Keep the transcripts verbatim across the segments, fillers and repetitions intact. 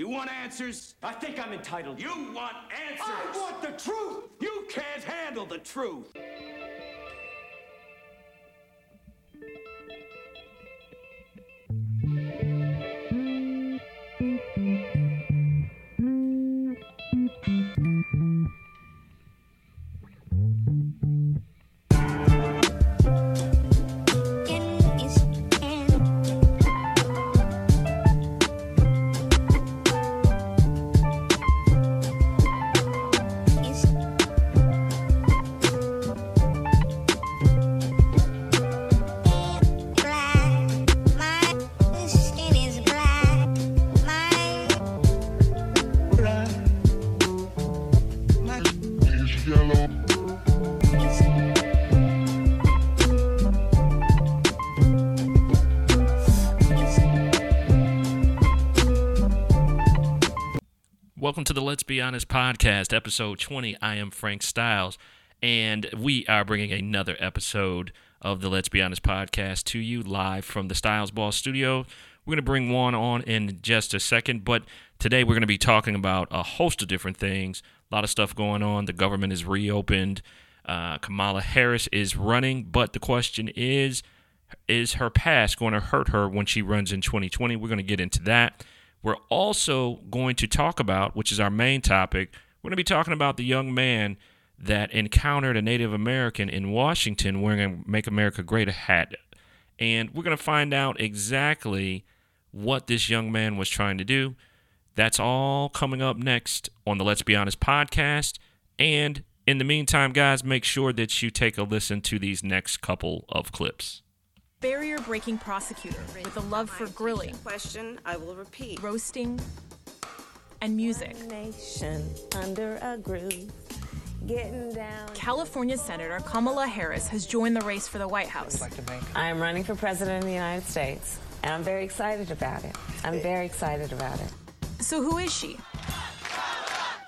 You want answers? I think I'm entitled. You want answers? I want the truth! You can't handle the truth! Welcome to the Let's Be Honest podcast, episode twenty. I am Frank Styles, and we are bringing another episode of the Let's Be Honest podcast to you live from the Styles Ball studio. We're going to bring Juan on in just a second, but today we're going to be talking about a host of different things, a lot of stuff going on. The government is reopened. Uh, Kamala Harris is running, but the question is, is her past going to hurt her when she runs in twenty twenty? We're going to get into that. We're also going to talk about, which is our main topic, we're going to be talking about the young man that encountered a Native American in Washington wearing a Make America Great hat. And we're going to find out exactly what this young man was trying to do. That's all coming up next on the Let's Be Honest podcast. And in the meantime, guys, make sure that you take a listen to these next couple of clips. Barrier-breaking prosecutor with a love for grilling, question I will repeat, roasting, and music. Nation under a groove, getting down. California Senator Kamala Harris has joined the race for the White House. I am running for president of the United States, and I'm very excited about it. I'm very excited about it. So who is she?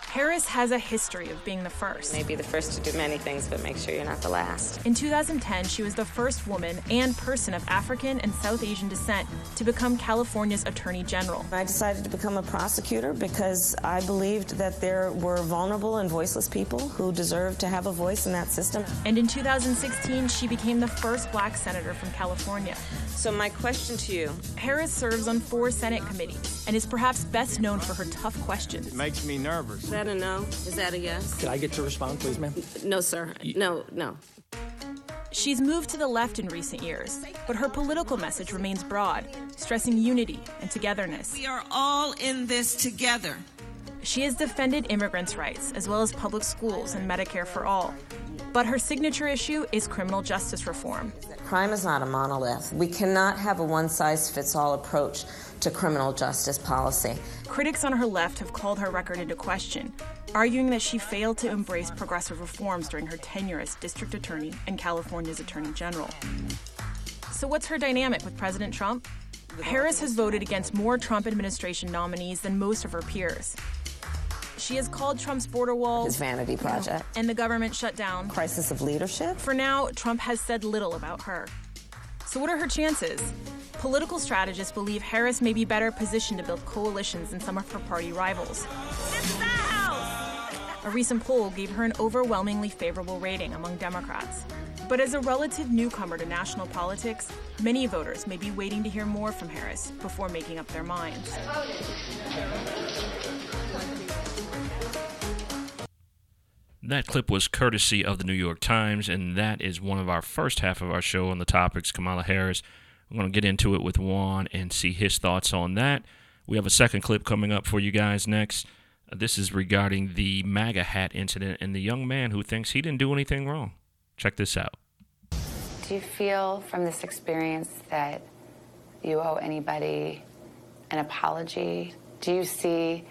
Harris has a history of being the first. Maybe the first to do many things, but make sure you're not the last. In two thousand ten, she was the first woman and person of African and South Asian descent to become California's Attorney General. I decided to become a prosecutor because I believed that there were vulnerable and voiceless people who deserved to have a voice in that system. And in two thousand sixteen, she became the first black senator from California. So my question to you. Harris serves on four Senate committees and is perhaps best known for her tough questions. It makes me nervous. Is that a no? Is that a yes? Could I get to respond, please, ma'am? No, sir. No, no. She's moved to the left in recent years, but her political message remains broad, stressing unity and togetherness. We are all in this together. She has defended immigrants' rights, as well as public schools and Medicare for all. But her signature issue is criminal justice reform. Crime is not a monolith. We cannot have a one-size-fits-all approach to criminal justice policy. Critics on her left have called her record into question, arguing that she failed to embrace progressive reforms during her tenure as district attorney and California's attorney general. So what's her dynamic with President Trump? Harris has voted against more Trump administration nominees than most of her peers. She has called Trump's border wall his vanity project and the government shutdown crisis of leadership. For now, Trump has said little about her. So what are her chances? Political strategists believe Harris may be better positioned to build coalitions than some of her party rivals. A recent poll gave her an overwhelmingly favorable rating among Democrats. But as a relative newcomer to national politics, many voters may be waiting to hear more from Harris before making up their minds. That clip was courtesy of the New York Times, and that is one of our first half of our show on the topics, Kamala Harris. We're going to get into it with Juan and see his thoughts on that. We have a second clip coming up for you guys next. This is regarding the MAGA hat incident and the young man who thinks he didn't do anything wrong. Check this out. Do you feel from this experience that you owe anybody an apology? Do you see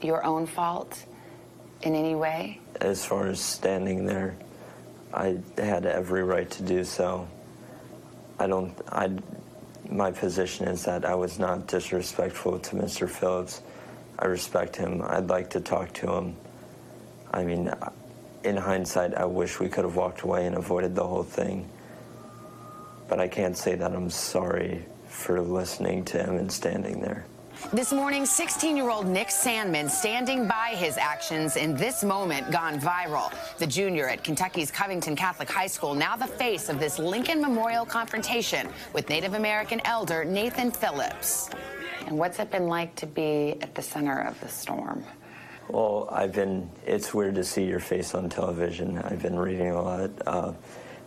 your own fault in any way? As far as standing there, I had every right to do so. I don't, I, my position is that I was not disrespectful to Mister Phillips. I respect him. I'd like to talk to him. I mean, in hindsight, I wish we could have walked away and avoided the whole thing. But I can't say that I'm sorry for listening to him and standing there. This morning, sixteen-year-old Nick Sandmann standing by his actions in this moment gone viral. The junior at Kentucky's Covington Catholic High School, now the face of this Lincoln Memorial confrontation with Native American elder Nathan Phillips. And what's it been like to be at the center of the storm? Well, I've been, it's weird to see your face on television. I've been reading a lot. Uh,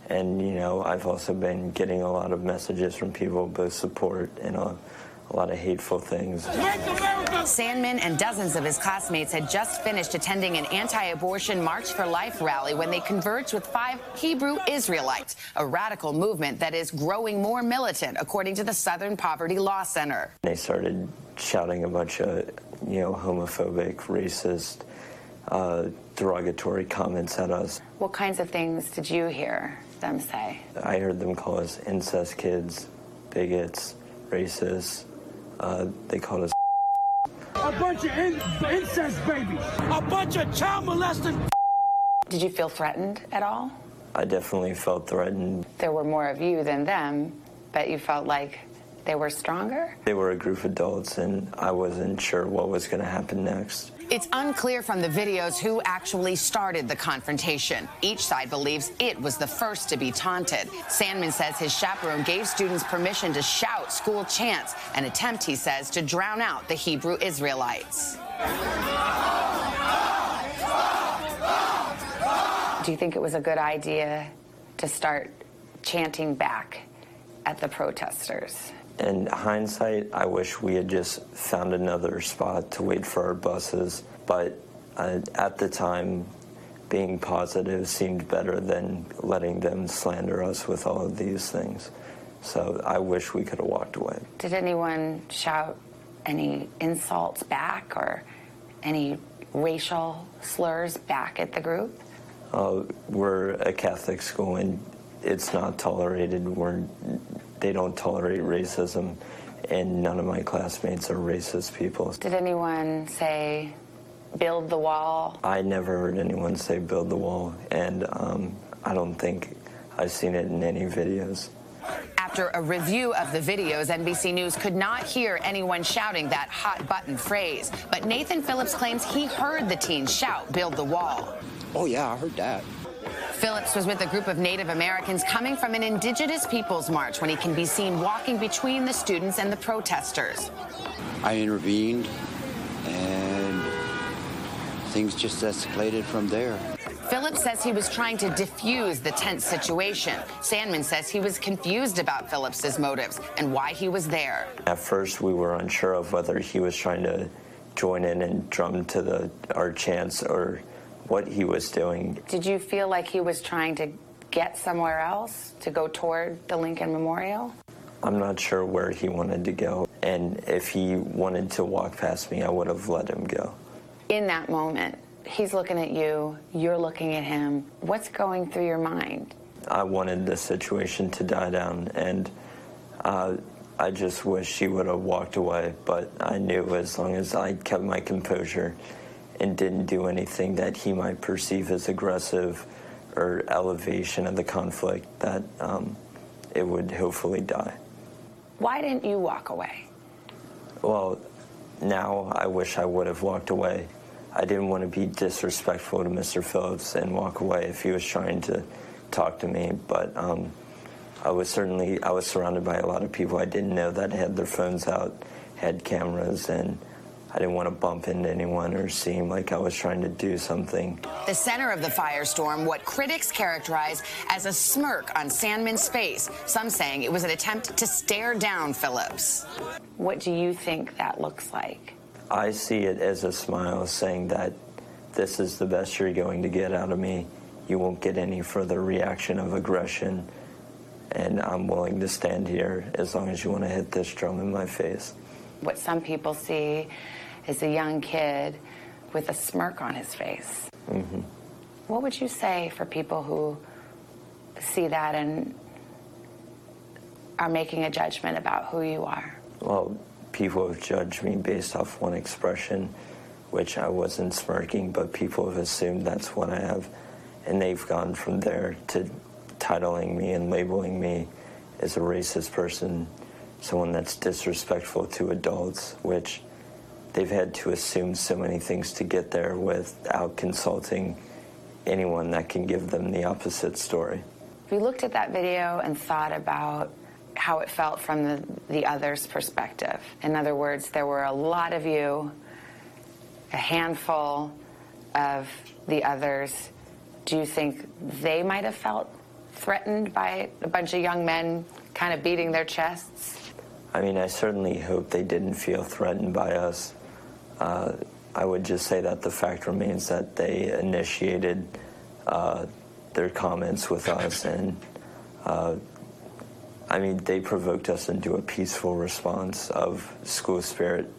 and, you know, I've also been getting a lot of messages from people, both support and a, a lot of hateful things. Sandmann and dozens of his classmates had just finished attending an anti-abortion March for Life rally when they converged with five Hebrew Israelites, a radical movement that is growing more militant, according to the Southern Poverty Law Center. They started shouting a bunch of, you know, homophobic, racist, uh, derogatory comments at us. What kinds of things did you hear them say? I heard them call us incest kids, bigots, racists. Uh, they called us a bunch of in- incest babies, a bunch of child molesting. Did you feel threatened at all? I definitely felt threatened. There were more of you than them, but you felt like they were stronger? They were a group of adults, and I wasn't sure what was going to happen next. It's unclear from the videos who actually started the confrontation. Each side believes it was the first to be taunted. Sandmann says his chaperone gave students permission to shout school chants, an attempt, he says, to drown out the Hebrew Israelites. Do you think it was a good idea to start chanting back at the protesters? In hindsight, I wish we had just found another spot to wait for our buses, but uh, at the time, being positive seemed better than letting them slander us with all of these things. So I wish we could have walked away. Did anyone shout any insults back or any racial slurs back at the group? Uh, we're a Catholic school, and it's not tolerated. We're... They don't tolerate racism, and none of my classmates are racist people. Did anyone say, build the wall? I never heard anyone say, build the wall, and um, I don't think I've seen it in any videos. After a review of the videos, N B C News could not hear anyone shouting that hot-button phrase. But Nathan Phillips claims he heard the teens shout, build the wall. Oh, yeah, I heard that. Phillips was with a group of Native Americans coming from an Indigenous Peoples March when he can be seen walking between the students and the protesters. I intervened, and things just escalated from there. Phillips says he was trying to defuse the tense situation. Sandmann says he was confused about Phillips's motives and why he was there. At first, we were unsure of whether he was trying to join in and drum to the our chants or what he was doing. Did you feel like he was trying to get somewhere else, to go toward the Lincoln Memorial? I'm not sure where he wanted to go, and if he wanted to walk past me, I would have let him go. In that moment, he's looking at you, you're looking at him. What's going through your mind? I wanted the situation to die down, and uh, I just wish he would have walked away, but I knew as long as I kept my composure and didn't do anything that he might perceive as aggressive or elevation of the conflict, that um, it would hopefully die. Why didn't you walk away? Well, now I wish I would have walked away. I didn't want to be disrespectful to Mister Phillips and walk away if he was trying to talk to me, but um, I was certainly, I was surrounded by a lot of people I didn't know that had their phones out, had cameras, and I didn't want to bump into anyone or seem like I was trying to do something. The center of the firestorm, what critics characterize as a smirk on Sandmann's face, some saying it was an attempt to stare down Phillips. What do you think that looks like? I see it as a smile saying that this is the best you're going to get out of me. You won't get any further reaction of aggression, and I'm willing to stand here as long as you want to hit this drum in my face. What some people see is a young kid with a smirk on his face. Mm-hmm. What would you say for people who see that and are making a judgment about who you are? Well, people have judged me based off one expression, which I wasn't smirking, but people have assumed that's what I have, and they've gone from there to titling me and labeling me as a racist person, someone that's disrespectful to adults, which they've had to assume so many things to get there without consulting anyone that can give them the opposite story. We looked at that video and thought about how it felt from the, the other's perspective. In other words, there were a lot of you, a handful of the others. Do you think they might have felt threatened by a bunch of young men kind of beating their chests? I mean, I certainly hope they didn't feel threatened by us. Uh, I would just say that the fact remains that they initiated uh, their comments with us, and uh, I mean, they provoked us into a peaceful response of school spirit.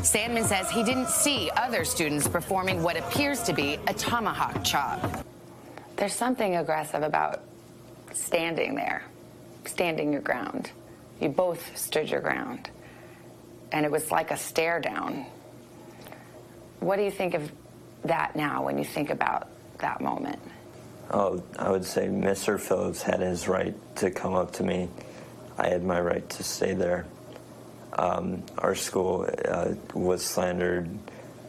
Sandmann says he didn't see other students performing what appears to be a tomahawk chop. There's something aggressive about standing there, standing your ground. You both stood your ground, and it was like a stare down. What do you think of that now when you think about that moment? Oh, I would say Mister Phillips had his right to come up to me. I had my right to stay there. Um, our school uh, was slandered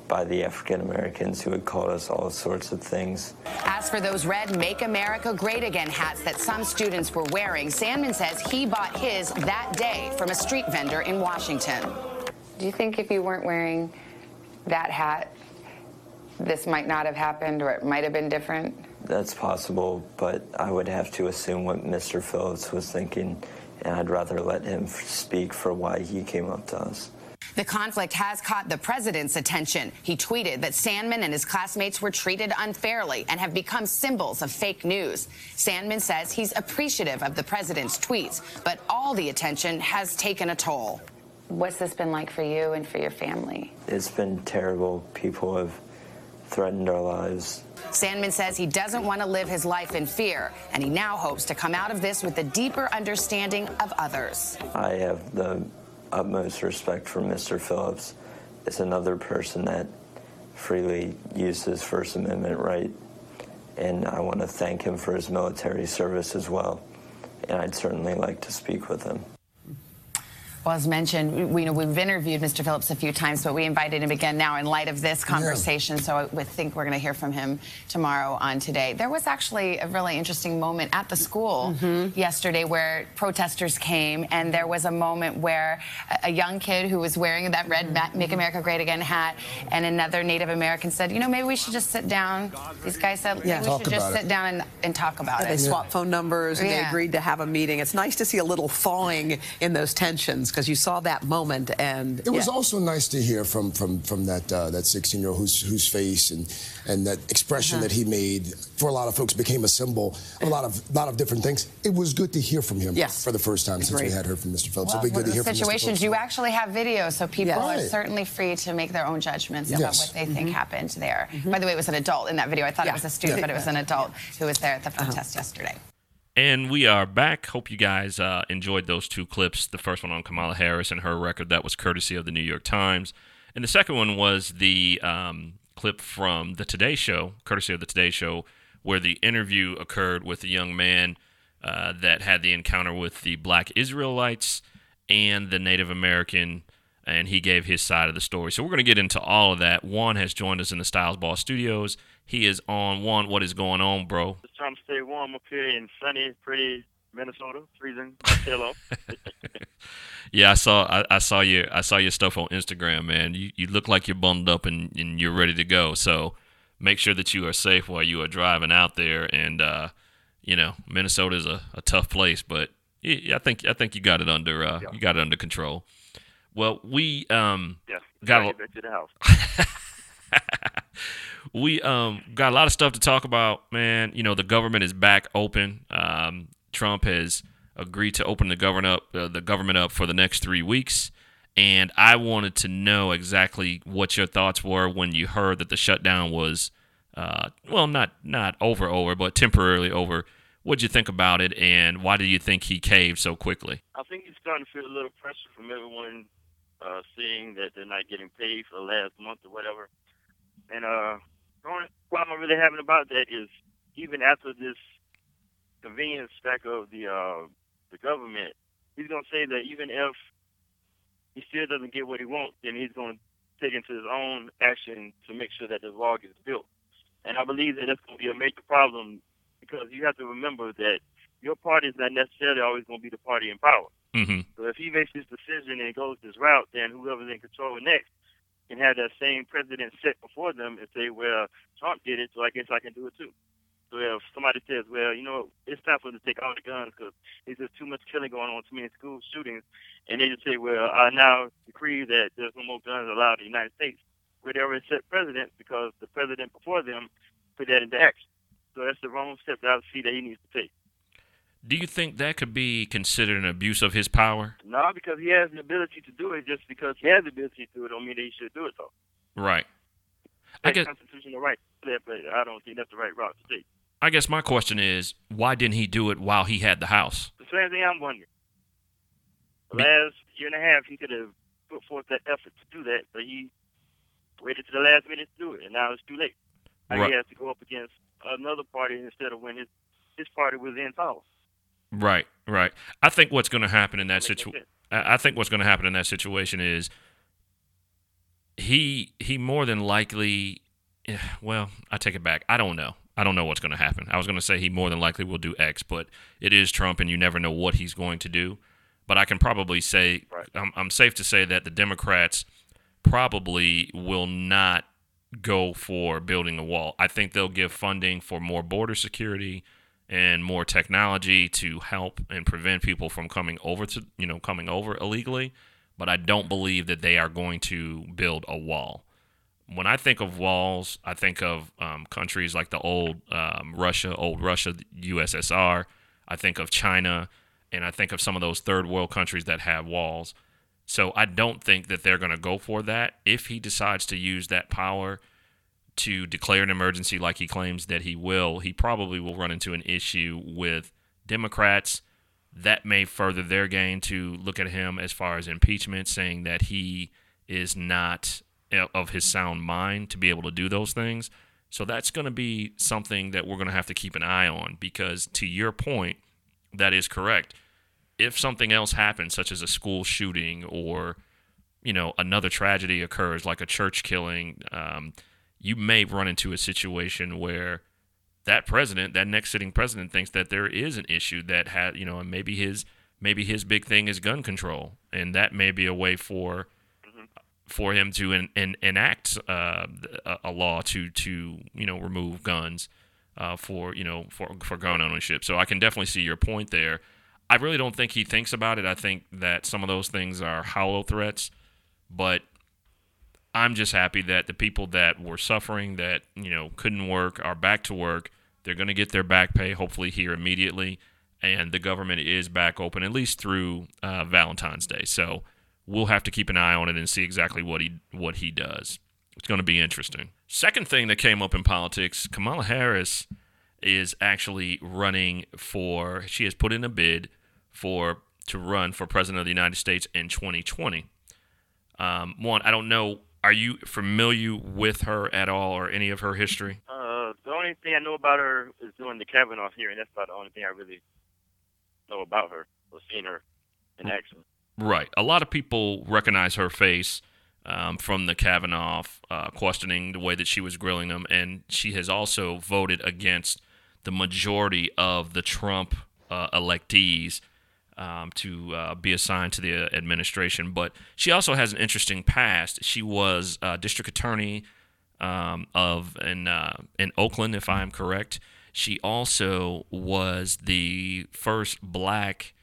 by the African Americans who had called us all sorts of things. As for those red Make America Great Again hats that some students were wearing, Sandmann says he bought his that day from a street vendor in Washington. Do you think if you weren't wearing that hat, this might not have happened, or it might have been different? That's possible, but I would have to assume what Mister Phillips was thinking, and I'd rather let him speak for why he came up to us. The conflict has caught the president's attention. He tweeted that Sandmann and his classmates were treated unfairly and have become symbols of fake news. Sandmann says he's appreciative of the president's tweets, but all the attention has taken a toll. What's this been like for you and for your family? It's been terrible. People have threatened our lives. Sandmann says he doesn't want to live his life in fear, and he now hopes to come out of this with a deeper understanding of others. I have the utmost respect for Mister Phillips. It's another person that freely used his First Amendment right, and I want to thank him for his military service as well, and I'd certainly like to speak with him. Well, as mentioned, we, you know, we've interviewed Mister Phillips a few times, but we invited him again now in light of this conversation, yeah. So I would think we're going to hear from him tomorrow on Today. There was actually a really interesting moment at the school mm-hmm. yesterday where protesters came, and there was a moment where a, a young kid who was wearing that red mm-hmm. Make America Great Again hat and another Native American said, you know, maybe we should just sit down. These guys said, yeah. we talk should just it. sit down and, and talk about yeah, it. They swapped yeah. phone numbers, and yeah. they agreed to have a meeting. It's nice to see a little thawing in those tensions, because you saw that moment, and it yeah. was also nice to hear from from from that uh, that sixteen-year-old whose whose face and and that expression uh-huh. that he made for a lot of folks became a symbol of a lot of lot of different things. It was good to hear from him yes. for the first time since Great. we had heard from Mister Phillips. Well, It'll be good to hear from Mister Phillips. Situations you actually have video, so people yes. are right. certainly free to make their own judgments yes. about what they mm-hmm. think happened there. Mm-hmm. By the way, it was an adult in that video. I thought yeah. it was a student, yeah. but it was an adult yeah. who was there at the protest uh-huh. yesterday. And we are back. Hope you guys uh, enjoyed those two clips. The first one on Kamala Harris and her record, that was courtesy of the New York Times. And the second one was the um, clip from the Today Show, courtesy of the Today Show, where the interview occurred with a young man uh, that had the encounter with the Black Israelites and the Native American, and he gave his side of the story. So we're going to get into all of that. Juan has joined us in the Styles Ball Studios. He is on. Juan, what is going on, bro? Just trying to stay warm up here in sunny, pretty Minnesota, freezing my tail off. Yeah, I saw. I, I saw your. I saw your stuff on Instagram, man. You you look like you're bummed up and, and you're ready to go. So make sure that you are safe while you are driving out there. And uh, you know, Minnesota is a, a tough place, but I think I think you got it under. Uh, yeah. You got it under control. Well, we um yeah, got a, to the house. we um got a lot of stuff to talk about, man. You know, the government is back open. Um, Trump has agreed to open the government up, uh, the government up for the next three weeks. And I wanted to know exactly what your thoughts were when you heard that the shutdown was, uh, well, not not over over, but temporarily over. What'd you think about it, and why do you think he caved so quickly? I think he's starting to feel a little pressure from everyone. Uh, seeing that they're not getting paid for the last month or whatever. And uh, the only problem I'm really having about that is even after this convenience back of the uh, the government, he's going to say that even if he still doesn't get what he wants, then he's going to taking to his own action to make sure that the law gets built. And I believe that that's going to be a major problem, because you have to remember that your party is not necessarily always going to be the party in power. Mm-hmm. So if he makes this decision and goes this route, then whoever's in control next can have that same president set before them and say, well, Trump did it, so I guess I can do it too. So if somebody says, well, you know, it's time for them to take all the guns because there's just too much killing going on, too many school shootings, and they just say, well, I now decree that there's no more guns allowed in the United States. We'd already set presidents because the president before them put that into action. So that's the wrong step that I see that he needs to take. Do you think that could be considered an abuse of his power? No, because he has the ability to do it. Just because he has the ability to do it don't mean that he should do it, though. Right. That's I guess constitutional right, but I don't think that's the right route to take. I guess my question is, why didn't he do it while he had the House? The same thing I'm wondering. The be- last year and a half, he could have put forth that effort to do that, but he waited to the last minute to do it, and now it's too late. Now right. He has to go up against another party instead of when his, his party was in power. Right, right. I think what's going to happen in that situation. I think what's going to happen in that situation is he he more than likely. Well, I take it back. I don't know. I don't know what's going to happen. I was going to say he more than likely will do X, but it is Trump, and you never know what he's going to do. But I can probably say right. I'm, I'm safe to say that the Democrats probably will not go for building a wall. I think they'll give funding for more border security and more technology to help and prevent people from coming over to, you know, coming over illegally. But I don't believe that they are going to build a wall. When I think of walls, I think of um, countries like the old um, Russia, old Russia, U S S R. I think of China, and I think of some of those third world countries that have walls. So I don't think that they're going to go for that. If he decides to use that power to declare an emergency like he claims that he will, he probably will run into an issue with Democrats. That may further their gain to look at him as far as impeachment, saying that he is not of his sound mind to be able to do those things. So that's going to be something that we're going to have to keep an eye on, because to your point, that is correct. If something else happens, such as a school shooting or, you know, another tragedy occurs like a church killing, um, you may run into a situation where that president, that next sitting president, thinks that there is an issue that had, you know, and maybe his maybe his big thing is gun control, and that may be a way for mm-hmm. for him to en- en- enact uh, a law to to you know remove guns uh, for you know for for gun ownership. So I can definitely see your point there. I really don't think he thinks about it. I think that some of those things are hollow threats, but I'm just happy that the people that were suffering, that, you know, couldn't work, are back to work. They're going to get their back pay, hopefully here immediately, and the government is back open, at least through uh, Valentine's Day. So we'll have to keep an eye on it and see exactly what he what he does. It's going to be interesting. Second thing that came up in politics, Kamala Harris is actually running for, she has put in a bid for to run for president of the United States in twenty twenty. Um, one, I don't know. Are you familiar with her at all or any of her history? Uh, the only thing I know about her is doing the Kavanaugh hearing. That's about the only thing I really know about her or seen her in action. Right. A lot of people recognize her face um, from the Kavanaugh uh, questioning, the way that she was grilling them. And she has also voted against the majority of the Trump uh, electees Um, to uh, be assigned to the administration. But she also has an interesting past. She was uh, district attorney um, of in, uh, in Oakland, if I am correct. She also was the first black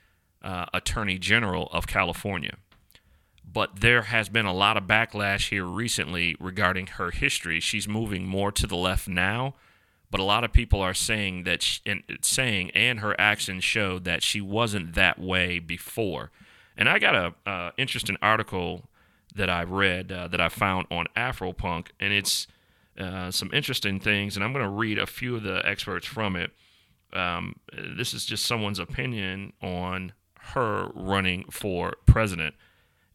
uh, attorney general of California. But there has been a lot of backlash here recently regarding her history. She's moving more to the left now, but a lot of people are saying that she, and saying and her actions show that she wasn't that way before. And I got a uh, interesting article that I read uh, that I found on Afropunk, and it's uh, some interesting things. And I'm going to read a few of the excerpts from it. Um, this is just someone's opinion on her running for president.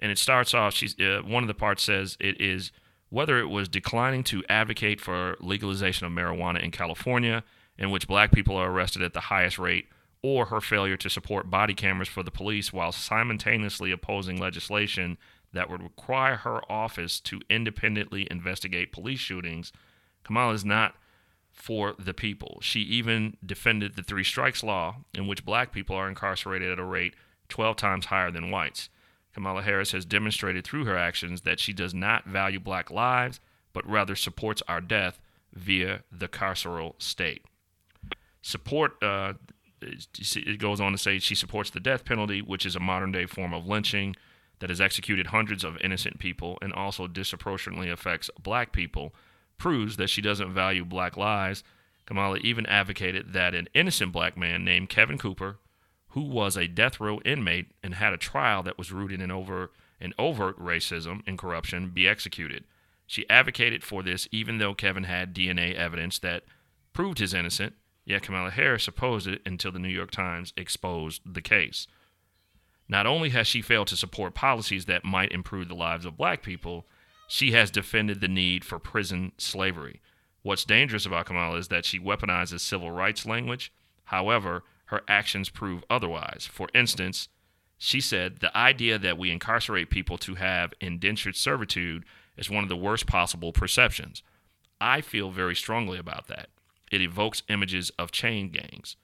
And it starts off. She's uh, one of the parts says it is. Whether it was declining to advocate for legalization of marijuana in California, in which black people are arrested at the highest rate, or her failure to support body cameras for the police while simultaneously opposing legislation that would require her office to independently investigate police shootings, Kamala is not for the people. She even defended the three strikes law, in which black people are incarcerated at a rate twelve times higher than whites. Kamala Harris has demonstrated through her actions that she does not value black lives, but rather supports our death via the carceral state. Support, uh, it goes on to say she supports the death penalty, which is a modern-day form of lynching that has executed hundreds of innocent people and also disproportionately affects black people, proves that she doesn't value black lives. Kamala even advocated that an innocent black man named Kevin Cooper, who was a death row inmate and had a trial that was rooted in over in overt racism and corruption, be executed. She advocated for this even though Kevin had D N A evidence that proved his innocence, yet Kamala Harris opposed it until the New York Times exposed the case. Not only has she failed to support policies that might improve the lives of black people, she has defended the need for prison slavery. What's dangerous about Kamala is that she weaponizes civil rights language. However, her actions prove otherwise. For instance, she said, "The idea that we incarcerate people to have indentured servitude is one of the worst possible perceptions. I feel very strongly about that. It evokes images of chain gangs."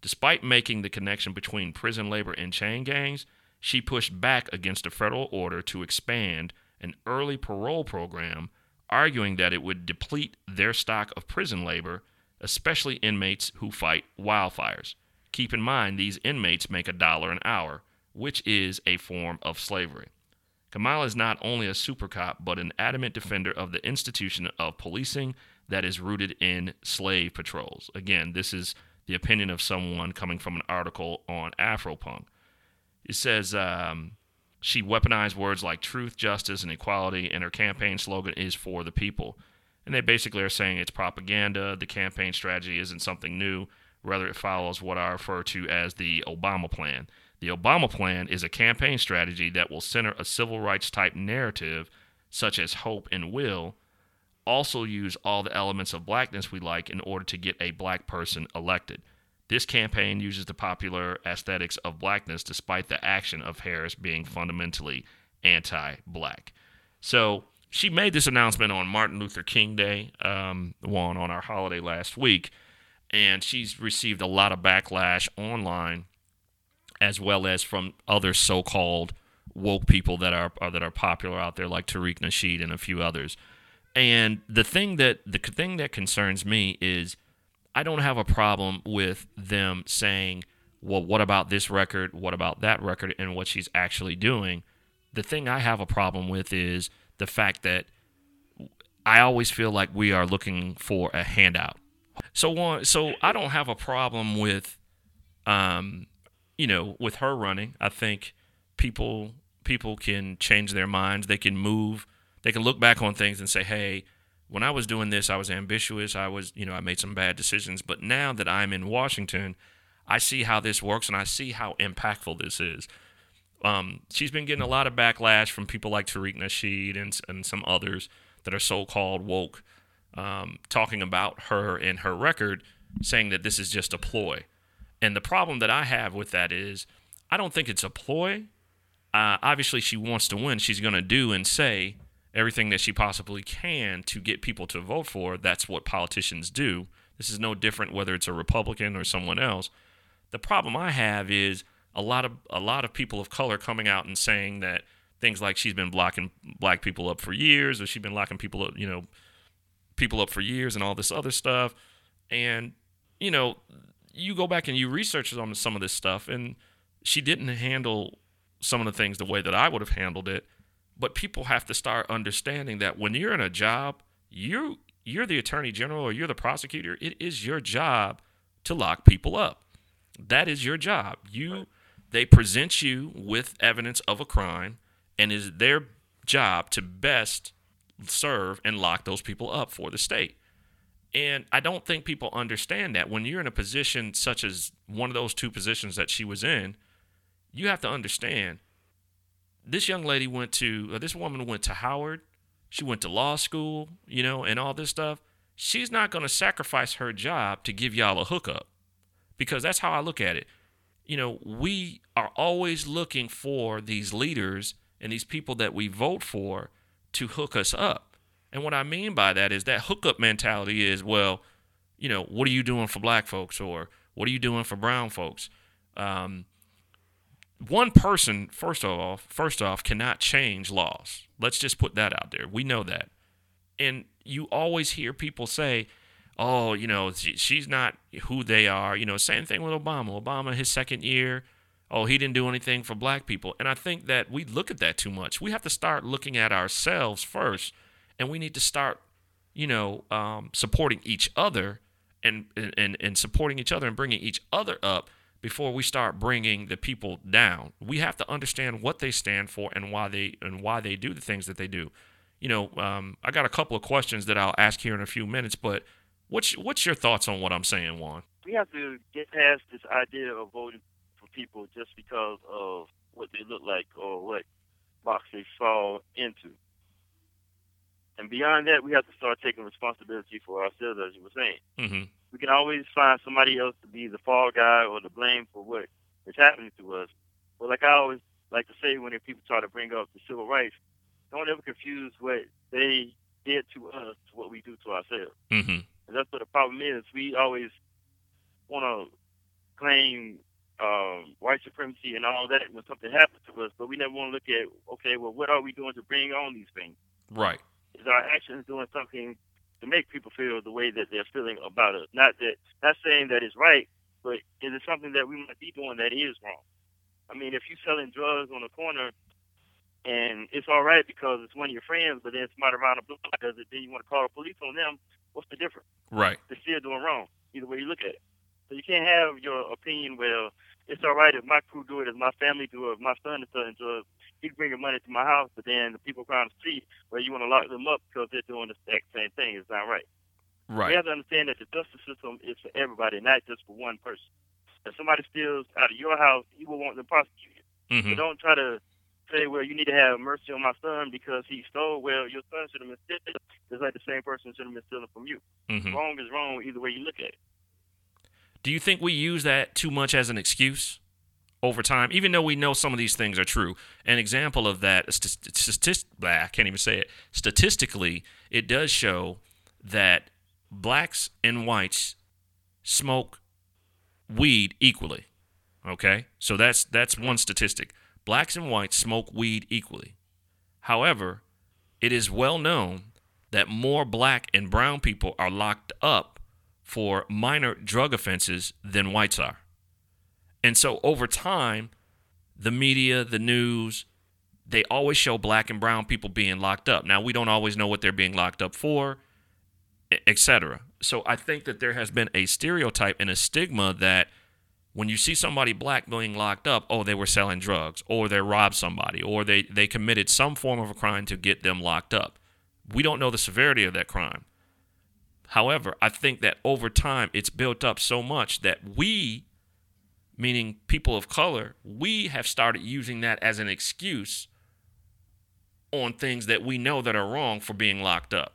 Despite making the connection between prison labor and chain gangs, she pushed back against a federal order to expand an early parole program, arguing that it would deplete their stock of prison labor, especially inmates who fight wildfires. Keep in mind, these inmates make a dollar an hour, which is a form of slavery. Kamala is not only a super cop, but an adamant defender of the institution of policing that is rooted in slave patrols. Again, this is the opinion of someone coming from an article on Afropunk. It says um, she weaponized words like truth, justice, and equality, and her campaign slogan is "for the people." And they basically are saying it's propaganda. The campaign strategy isn't something new. Rather, it follows what I refer to as the Obama Plan. The Obama Plan is a campaign strategy that will center a civil rights-type narrative, such as hope and will, also use all the elements of blackness we like in order to get a black person elected. This campaign uses the popular aesthetics of blackness despite the action of Harris being fundamentally anti-black. So she made this announcement on Martin Luther King Day, um, Juan, on our holiday last week, and she's received a lot of backlash online as well as from other so-called woke people that are, are that are popular out there like Tariq Nasheed and a few others. And the thing that the thing that concerns me is I don't have a problem with them saying, well, what about this record? What about that record? And what she's actually doing. The thing I have a problem with is the fact that I always feel like we are looking for a handout. So on, so I don't have a problem with, um, you know, with her running. I think people people can change their minds. They can move. They can look back on things and say, hey, when I was doing this, I was ambitious. I was, you know, I made some bad decisions. But now that I'm in Washington, I see how this works and I see how impactful this is. Um, she's been getting a lot of backlash from people like Tariq Nasheed and, and some others that are so-called woke, um, talking about her and her record, saying that this is just a ploy. And the problem that I have with that is I don't think it's a ploy. Uh, obviously, she wants to win. She's going to do and say everything that she possibly can to get people to vote for. That's what politicians do. This is no different whether it's a Republican or someone else. The problem I have is a lot of a lot of people of color coming out and saying that things like she's been blocking black people up for years, or she's been locking people up, you know, people up for years and all this other stuff. And, you know, you go back and you research on some of this stuff, and she didn't handle some of the things the way that I would have handled it. But people have to start understanding that when you're in a job, you you're the attorney general or you're the prosecutor. It is your job to lock people up. That is your job. You they present you with evidence of a crime, and it is their job to best serve and lock those people up for the state. And I don't think people understand that when you're in a position such as one of those two positions that she was in, you have to understand. This young lady went to, uh, this woman went to Howard. She went to law school, you know, and all this stuff. She's not going to sacrifice her job to give y'all a hookup, because that's how I look at it. You know, we are always looking for these leaders and these people that we vote for to hook us up. And what I mean by that is that hookup mentality is, well, you know, what are you doing for black folks, or what are you doing for brown folks? Um, one person, first off, first off, cannot change laws. Let's just put that out there. We know that. And you always hear people say, oh, you know, she, she's not who they are. You know, same thing with Obama. Obama, his second year, oh, he didn't do anything for black people. And I think that we look at that too much. We have to start looking at ourselves first, and we need to start, you know, um, supporting each other. And, and and supporting each other and bringing each other up before we start bringing the people down. We have to understand what they stand for and why they and why they do the things that they do. You know, um, I got a couple of questions that I'll ask here in a few minutes, but what's what's your thoughts on what I'm saying, Juan? We have to get past this idea of voting for people just because of what they look like or what box they fall into. And beyond that, we have to start taking responsibility for ourselves, as you were saying. Mm-hmm. We can always find somebody else to be the fall guy or the blame for what is happening to us. But like I always like to say when people try to bring up the civil rights, don't ever confuse what they did to us to what we do to ourselves. Mm-hmm. And that's what the problem is. We always want to claim um, white supremacy and all that when something happens to us, but we never want to look at, okay, well, what are we doing to bring on these things? Right. Is our actions doing something to make people feel the way that they're feeling about us? Not that, not saying that it's right, but is it something that we might be doing that is wrong? I mean, if you're selling drugs on the corner and it's all right because it's one of your friends, but then somebody around the block does it, then you want to call the police on them, what's the difference? Right. They're still doing wrong, either way you look at it. So you can't have your opinion where it's all right if my crew do it, if my family do it, if my son is selling drugs. He's bringing money to my house, but then the people around the street, well, you want to lock them up because they're doing the exact same thing. It's not right. Right. We have to understand that the justice system is for everybody, not just for one person. If somebody steals out of your house, you will want them prosecuted. Mm-hmm. So don't try to say, well, you need to have mercy on my son because he stole. Well, your son should have been stealing. It's like the same person should have been stealing from you. Mm-hmm. Wrong is wrong either way you look at it. Do you think we use that too much as an excuse? Over time, even though we know some of these things are true, an example of that, st- st- blah, I can't even say it. Statistically, it does show that blacks and whites smoke weed equally. Okay, so that's that's one statistic. Blacks and whites smoke weed equally. However, it is well known that more black and brown people are locked up for minor drug offenses than whites are. And so over time, the media, the news, they always show black and brown people being locked up. Now, we don't always know what they're being locked up for, et cetera. So I think that there has been a stereotype and a stigma that when you see somebody black being locked up, oh, they were selling drugs, or they robbed somebody, or they, they committed some form of a crime to get them locked up. We don't know the severity of that crime. However, I think that over time, it's built up so much that we, meaning people of color, we have started using that as an excuse on things that we know that are wrong for being locked up.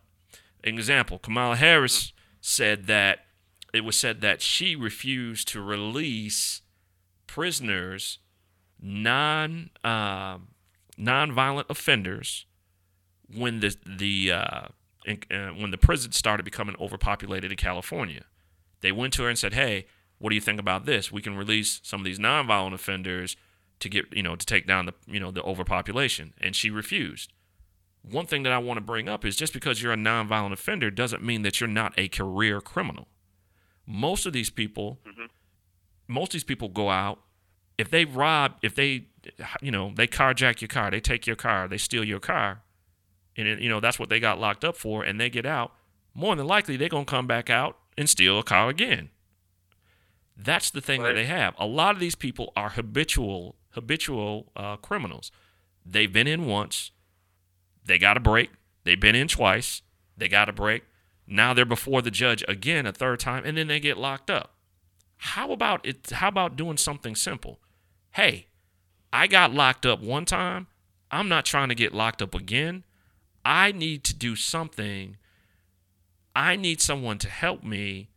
An example, Kamala Harris said that it was said that she refused to release prisoners, non, uh, non-violent offenders, when the, the uh, in, uh, when the prison started becoming overpopulated in California. They went to her and said, hey, what do you think about this? We can release some of these nonviolent offenders to get, you know, to take down the, you know, the overpopulation. And she refused. One thing that I want to bring up is just because you're a nonviolent offender doesn't mean that you're not a career criminal. Most of these people, mm-hmm. most of these people go out, if they rob, if they, you know, they carjack your car, they take your car, they steal your car, and, you know, that's what they got locked up for, and they get out, more than likely they're going to come back out and steal a car again. That's the thing right. that they have. A lot of these people are habitual habitual uh, criminals. They've been in once. They got a break. They've been in twice. They got a break. Now they're before the judge again a third time, and then they get locked up. How about it? How about doing something simple? Hey, I got locked up one time. I'm not trying to get locked up again. I need to do something. I need someone to help me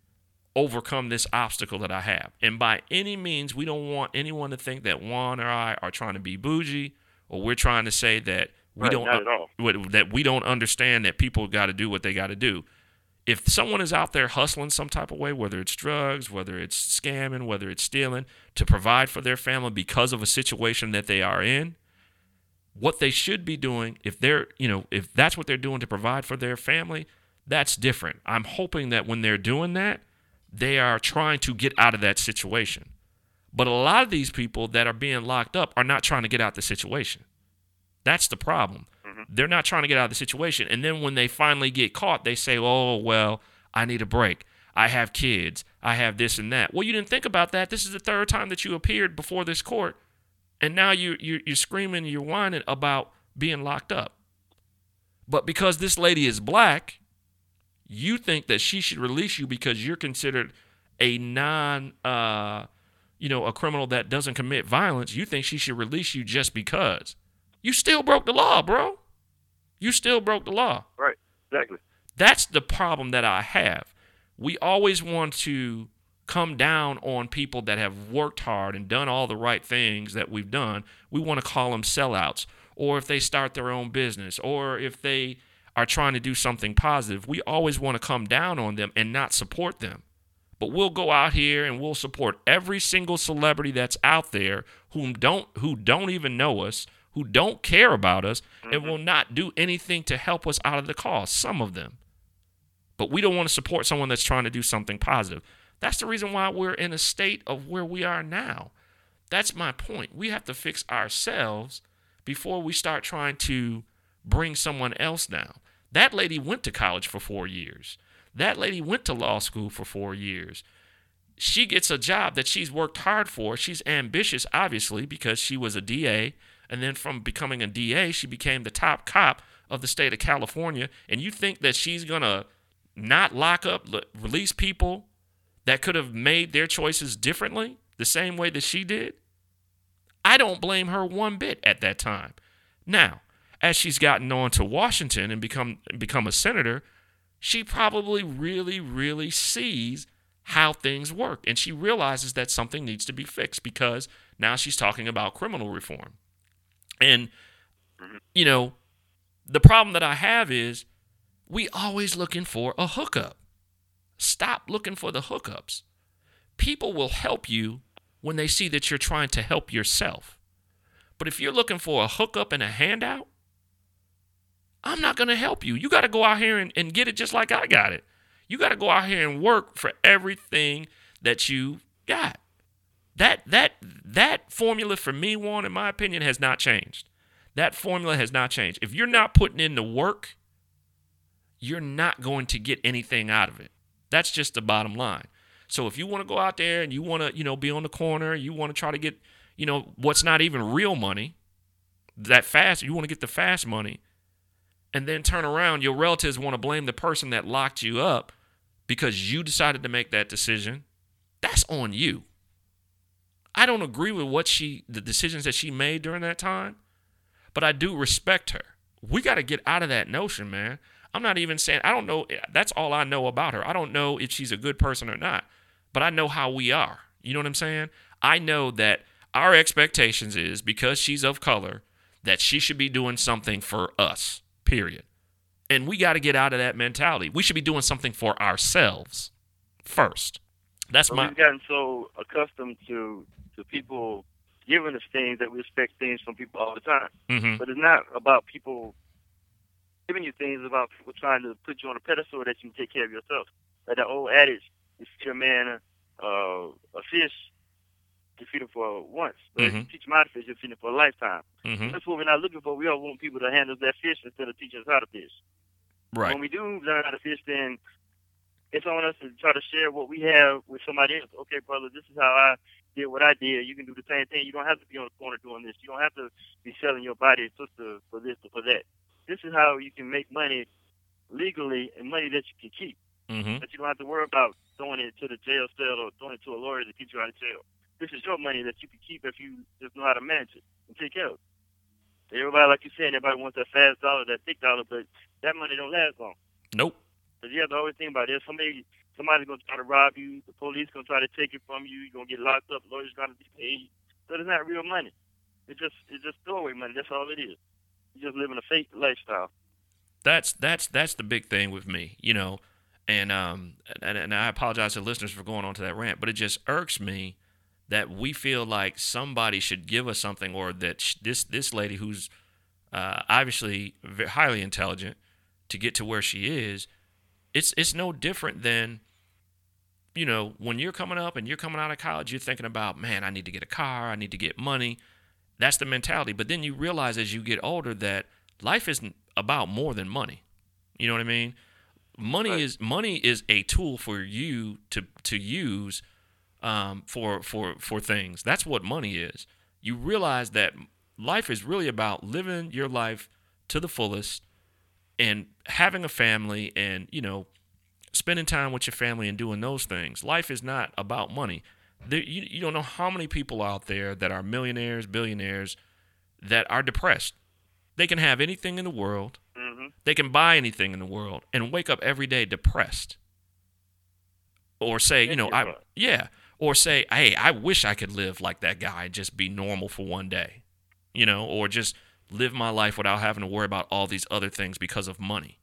overcome this obstacle that I have. And by any means, we don't want anyone to think that Juan or I are trying to be bougie or we're trying to say that we right, don't not at all. that we don't understand that people got to do what they got to do. If someone is out there hustling some type of way, whether it's drugs, whether it's scamming, whether it's stealing, to provide for their family because of a situation that they are in, what they should be doing, if they're, you know, if that's what they're doing to provide for their family, that's different. I'm hoping that when they're doing that, they are trying to get out of that situation. But a lot of these people that are being locked up are not trying to get out the situation. That's the problem. Mm-hmm. They're not trying to get out of the situation. And then when they finally get caught, they say, oh, well, I need a break. I have kids. I have this and that. Well, you didn't think about that. This is the third time that you appeared before this court. And now you, you, you're screaming, you're whining about being locked up. But because this lady is black, you think that she should release you because you're considered a non, uh, you know, a criminal that doesn't commit violence. You think she should release you just because. You still broke the law, bro. You still broke the law. Right, exactly. That's the problem that I have. We always want to come down on people that have worked hard and done all the right things that we've done. We want to call them sellouts, or if they start their own business, or if they are trying to do something positive. We always want to come down on them and not support them. But we'll go out here and we'll support every single celebrity that's out there whom don't who don't even know us, who don't care about us, mm-hmm. and will not do anything to help us out of the cause, some of them. But we don't want to support someone that's trying to do something positive. That's the reason why we're in a state of where we are now. That's my point. We have to fix ourselves before we start trying to bring someone else down. That lady went to college for four years. That lady went to law school for four years. She gets a job that she's worked hard for. She's ambitious, obviously, because she was a D A. And then from becoming a D A, she became the top cop of the state of California. And you think that she's going to not lock up, l- release people that could have made their choices differently, the same way that she did? I don't blame her one bit at that time. Now, as she's gotten on to Washington and become become a senator, she probably really, really sees how things work. And she realizes that something needs to be fixed because now she's talking about criminal reform. And, you know, the problem that I have is we always looking for a hookup. Stop looking for the hookups. People will help you when they see that you're trying to help yourself. But if you're looking for a hookup and a handout, I'm not going to help you. You got to go out here and, and get it just like I got it. You got to go out here and work for everything that you got. That that that formula for me, Juan, in my opinion, has not changed. That formula has not changed. If you're not putting in the work, you're not going to get anything out of it. That's just the bottom line. So if you want to go out there and you want to, you know, be on the corner, you want to try to get, you know, what's not even real money, that fast, you want to get the fast money, and then turn around, your relatives want to blame the person that locked you up because you decided to make that decision. That's on you. I don't agree with what she, the decisions that she made during that time, but I do respect her. We got to get out of that notion, man. I'm not even saying, I don't know. That's all I know about her. I don't know if she's a good person or not, but I know how we are. You know what I'm saying? I know that our expectations is because she's of color, that she should be doing something for us, period. And we got to get out of that mentality. We should be doing something for ourselves first. That's my... We've gotten so accustomed to to people giving us things that we expect things from people all the time. Mm-hmm. But it's not about people giving you things, it's about people trying to put you on a pedestal that you can take care of yourself. Like that old adage, you feed a man uh, a fish, you feed him for once. But mm-hmm. if you teach him how to fish, you feed him for a lifetime. Mm-hmm. That's what we're not looking for. We all want people to handle that fish instead of teaching us how to fish. Right. When we do learn how to fish, then it's on us to try to share what we have with somebody else. Okay, brother, this is how I did what I did. You can do the same thing. You don't have to be on the corner doing this. You don't have to be selling your body and sister for this or for that. This is how you can make money legally and money that you can keep. Mm-hmm. That you don't have to worry about throwing it to the jail cell or throwing it to a lawyer to keep you out of jail. This is your money that you can keep if you just know how to manage it and take care of it. Everybody, like you said, everybody wants that fast dollar, that thick dollar, but that money don't last long. Nope. Because you have to always think about it. Somebody, somebody's going to try to rob you. The police going to try to take it from you. You're going to get locked up. Lawyers going to be paid. So it's not real money. It's just it's just throwaway money. That's all it is. You're just living a fake lifestyle. That's that's that's the big thing with me, you know. And um and, and I apologize to listeners for going on to that rant, but it just irks me that we feel like somebody should give us something, or that sh- this this lady who's uh, obviously highly intelligent to get to where she is, it's it's no different than, you know, when you're coming up and you're coming out of college, you're thinking about, man, I need to get a car, I need to get money. That's the mentality. But then you realize as you get older that life isn't about more than money. You know what I mean? Money right. is money is a tool for you to to use um, for for for things. That's what money is. You realize that life is really about living your life to the fullest and having a family and, you know, spending time with your family and doing those things. Life is not about money. There, you, you don't know how many people out there that are millionaires, billionaires, that are depressed. They can have anything in the world. Mm-hmm. They can buy anything in the world and wake up every day depressed. Or say, you know, I yeah. Or say, hey, I wish I could live like that guy and just be normal for one day. You know, or just live my life without having to worry about all these other things because of money.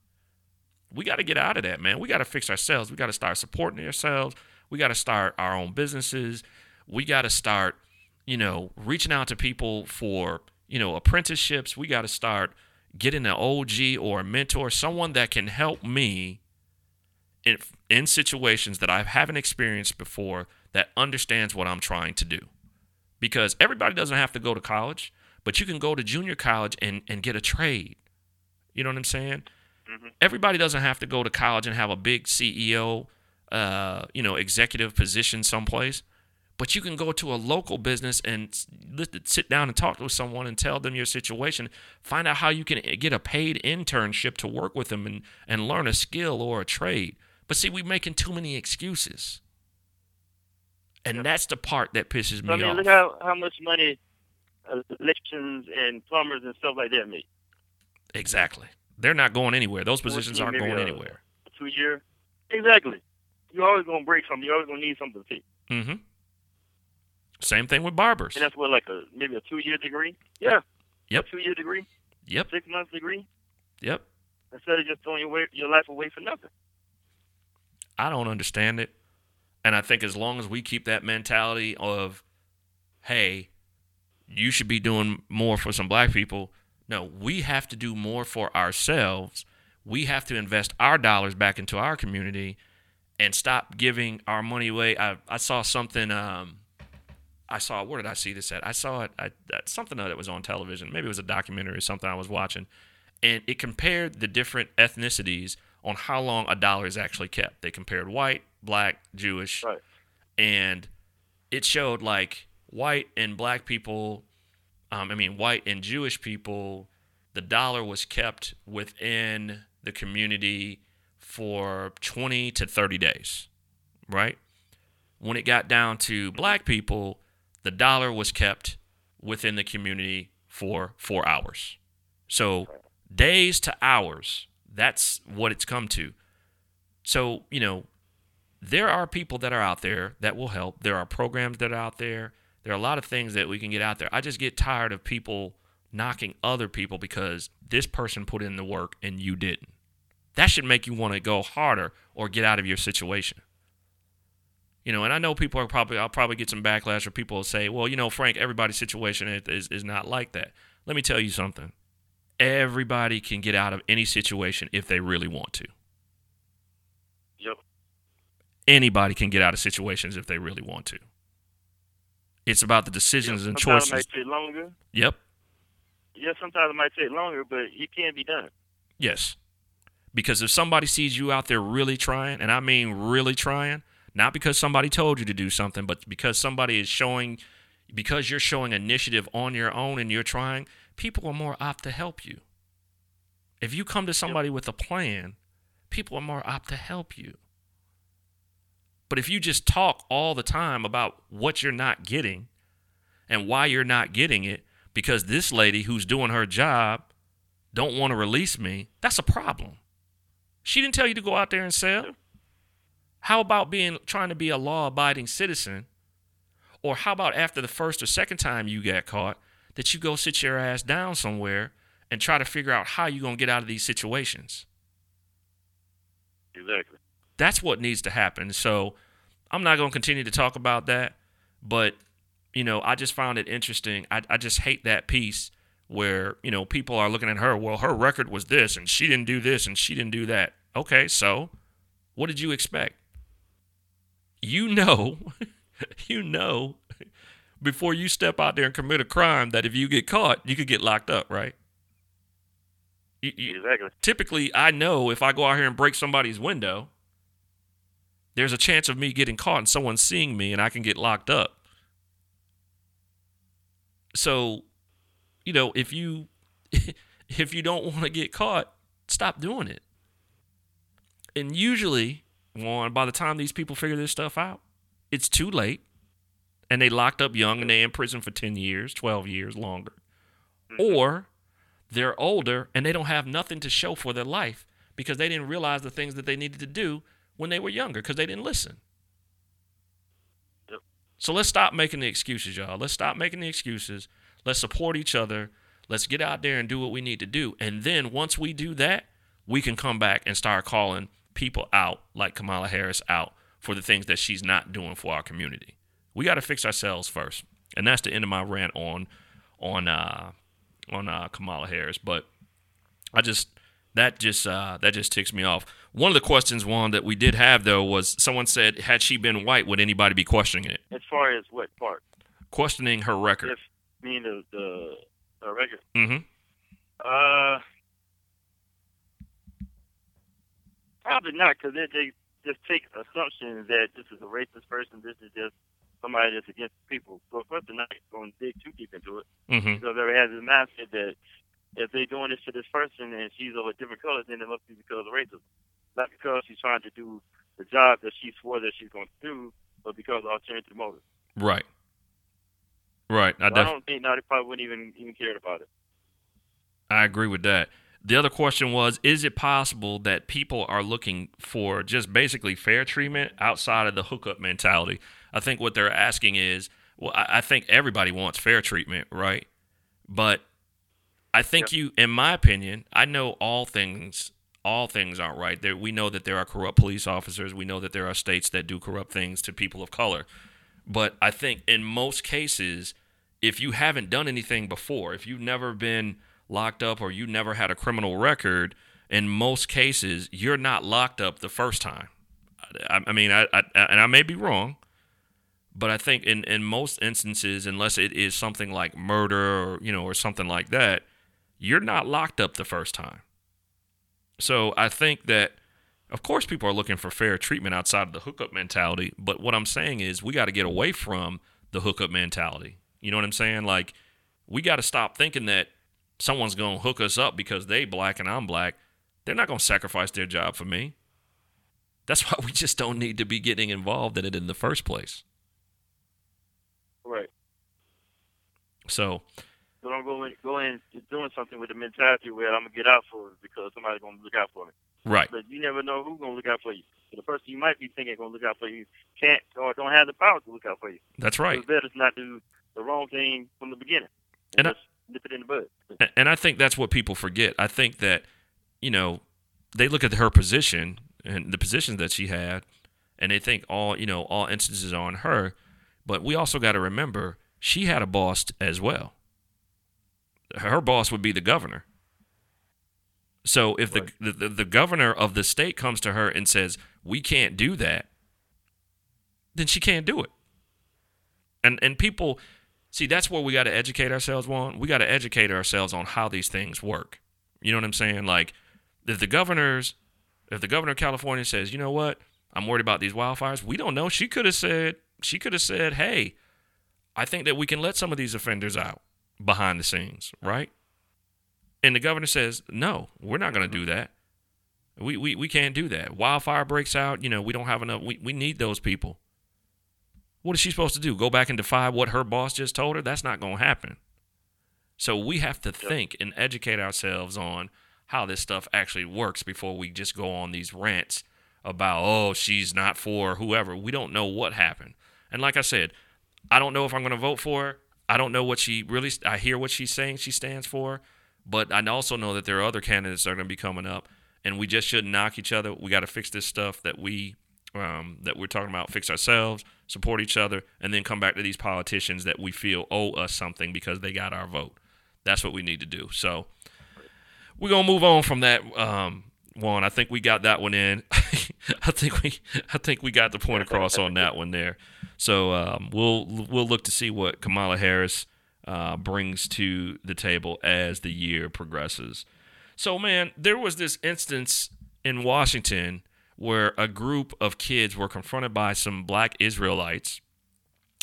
We got to get out of that, man. We got to fix ourselves. We got to start supporting ourselves. We got to start our own businesses. We got to start, you know, reaching out to people for, you know, apprenticeships. We got to start getting an O G or a mentor, someone that can help me in, in situations that I haven't experienced before, that understands what I'm trying to do. Because everybody doesn't have to go to college, but you can go to junior college and, and get a trade. You know what I'm saying? Mm-hmm. Everybody doesn't have to go to college and have a big C E O, uh, you know, executive position someplace, but you can go to a local business and sit down and talk to someone and tell them your situation, find out how you can get a paid internship to work with them and, and learn a skill or a trade. But see, we're making too many excuses. And that's the part that pisses me I mean, off. Look how, how much money electricians and plumbers and stuff like that make. Exactly. They're not going anywhere. Those positions aren't going anywhere. Two year, exactly. You're always gonna break something. You're always gonna need something to fix. Mm-hmm. Same thing with barbers. And that's what, like a maybe a two year degree. Yeah. Yep. A two year degree. Yep. Six months degree. Yep. Instead of just throwing your way, your life away for nothing. I don't understand it, and I think as long as we keep that mentality of, hey, you should be doing more for some black people. No, we have to do more for ourselves. We have to invest our dollars back into our community and stop giving our money away. I, I saw something. Um, I saw, where did I see this at? I saw it, I, something that was on television. Maybe it was a documentary or something I was watching. And it compared the different ethnicities on how long a dollar is actually kept. They compared white, black, Jewish. Right. And it showed like white and black people... Um, I mean, white and Jewish people, the dollar was kept within the community for twenty to thirty days, right? When it got down to black people, the dollar was kept within the community for four hours. So days to hours, that's what it's come to. So, you know, there are people that are out there that will help. There are programs that are out there. There are a lot of things that we can get out there. I just get tired of people knocking other people because this person put in the work and you didn't. That should make you want to go harder or get out of your situation. You know, and I know people are probably, I'll probably get some backlash or people will say, well, you know, Frank, everybody's situation is, is not like that. Let me tell you something. Everybody can get out of any situation if they really want to. Yep. Anybody can get out of situations if they really want to. It's about the decisions yeah, and choices. Sometimes it might take longer. Yep. Yeah, sometimes it might take longer, but it can be done. Yes. Because if somebody sees you out there really trying, and I mean really trying, not because somebody told you to do something, but because somebody is showing, because you're showing initiative on your own and you're trying, people are more apt to help you. If you come to somebody yep. with a plan, people are more apt to help you. But if you just talk all the time about what you're not getting and why you're not getting it, because this lady who's doing her job don't want to release me, that's a problem. She didn't tell you to go out there and sell. How about being trying to be a law-abiding citizen? Or how about after the first or second time you got caught, that you go sit your ass down somewhere and try to figure out how you're going to get out of these situations. Exactly. That's what needs to happen. So I'm not going to continue to talk about that, but, you know, I just found it interesting. I, I just hate that piece where, you know, people are looking at her, well, her record was this, and she didn't do this, and she didn't do that. Okay, so what did you expect? You know, you know, before you step out there and commit a crime that if you get caught, you could get locked up, right? You, you, exactly. Typically, I know if I go out here and break somebody's window, there's a chance of me getting caught and someone seeing me and I can get locked up. So, you know, if you if you don't want to get caught, stop doing it. And usually, Juan, by the time these people figure this stuff out, it's too late. And they locked up young and they in prison for ten years, twelve years, longer. Or they're older and they don't have nothing to show for their life because they didn't realize the things that they needed to do when they were younger because they didn't listen. Yep. So let's stop making the excuses, y'all. Let's stop making the excuses. Let's support each other. Let's get out there and do what we need to do. And then once we do that, we can come back and start calling people out like Kamala Harris out for the things that she's not doing for our community. We got to fix ourselves first. And that's the end of my rant on on uh, on uh, Kamala Harris. But I just that just uh, that just ticks me off. One of the questions, Juan, that we did have, though, was someone said, had she been white, would anybody be questioning it? As far as what part? Questioning her record. If, I mean, the, the, the record. Mm-hmm. Uh, probably not, because they, they just take assumptions that this is a racist person, this is just somebody that's against people. So, of course, they're not going to dig too deep into it. Mm-hmm. Because they have this mindset that if they're doing this to this person and she's of a different color, then it must be because of racism. Not because she's trying to do the job that she swore that she's going to do, but because of alternative motives. Right. Right. I, so def- I don't think, no, they probably wouldn't even, even care about it. I agree with that. The other question was, is it possible that people are looking for just basically fair treatment outside of the hookup mentality? I think what they're asking is, well, I think everybody wants fair treatment, right? But I think yeah. you, in my opinion, I know all things, all things aren't right. There, we know that there are corrupt police officers. We know that there are states that do corrupt things to people of color. But I think in most cases, if you haven't done anything before, if you've never been locked up or you never had a criminal record, in most cases, you're not locked up the first time. I, I mean, I, I and I may be wrong, but I think in, in most instances, unless it is something like murder or, you know, or something like that, you're not locked up the first time. So I think that, of course, people are looking for fair treatment outside of the hookup mentality. But what I'm saying is we got to get away from the hookup mentality. You know what I'm saying? Like, we got to stop thinking that someone's going to hook us up because they black and I'm black. They're not going to sacrifice their job for me. That's why we just don't need to be getting involved in it in the first place. Right. So, so don't go in, go in doing something with the mentality where I'm going to get out for it because somebody's going to look out for me. Right. But you never know who's going to look out for you. So the person you might be thinking going to look out for you can't or don't have the power to look out for you. That's right. So it's better to not do the wrong thing from the beginning. And, and I, nip it in the bud. And I think that's what people forget. I think that, you know, they look at her position and the positions that she had and they think all, you know, all instances are on her. But we also got to remember, she had a boss as well. Her boss would be the governor. So if the, the, the, the governor of the state comes to her and says, we can't do that, then she can't do it. And and people, see, that's where we got to educate ourselves on. We got to educate ourselves on how these things work. You know what I'm saying? Like, if the governor's, if the governor of California says, you know what, I'm worried about these wildfires, we don't know. She could have said, She could have said, hey, I think that we can let some of these offenders out behind the scenes, right? And the governor says, no, we're not going to do that. We, we we can't do that. Wildfire breaks out. You know, we don't have enough. We, we need those people. What is she supposed to do? Go back and defy what her boss just told her? That's not going to happen. So we have to think and educate ourselves on how this stuff actually works before we just go on these rants about, oh, she's not for whoever. We don't know what happened. And like I said, I don't know if I'm going to vote for her. I don't know what she really – I hear what she's saying she stands for, but I also know that there are other candidates that are going to be coming up, and we just shouldn't knock each other. We got to fix this stuff that, we, um, that we're talking about, fix ourselves, support each other, and then come back to these politicians that we feel owe us something because they got our vote. That's what we need to do. So we're going to move on from that, um, Juan. I think we got that one in. I think we I think we got the point across on that one there. So um, we'll we'll look to see what Kamala Harris uh, brings to the table as the year progresses. So, man, there was this instance in Washington where a group of kids were confronted by some black Israelites.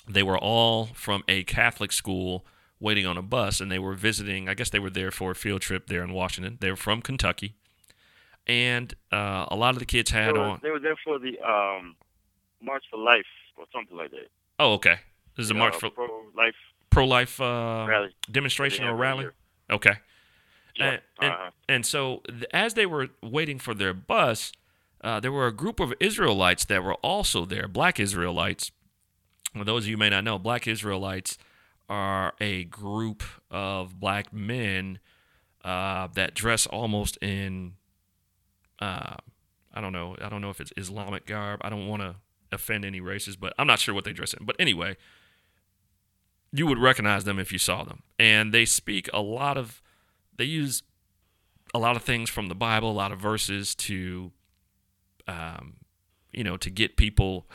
They were all from a Catholic school waiting on a bus, and they were visiting. I guess they were there for a field trip there in Washington. They were from Kentucky. And uh, a lot of the kids had they were, on. They were there for the um, March for Life or something like that. Oh, okay. This is a March uh, for pro-life, pro-life uh, rally. demonstration yeah, or rally. Here. Okay. Yeah. And, and, uh-huh. and so th- as they were waiting for their bus, uh, there were a group of Israelites that were also there, black Israelites. For those of you who may not know, black Israelites are a group of black men uh, that dress almost in... Uh, I don't know. I don't know if it's Islamic garb. I don't want to offend any races, but I'm not sure what they dress in. But anyway, you would recognize them if you saw them. And they speak a lot of, they use a lot of things from the Bible, a lot of verses to, um, you know, to get people,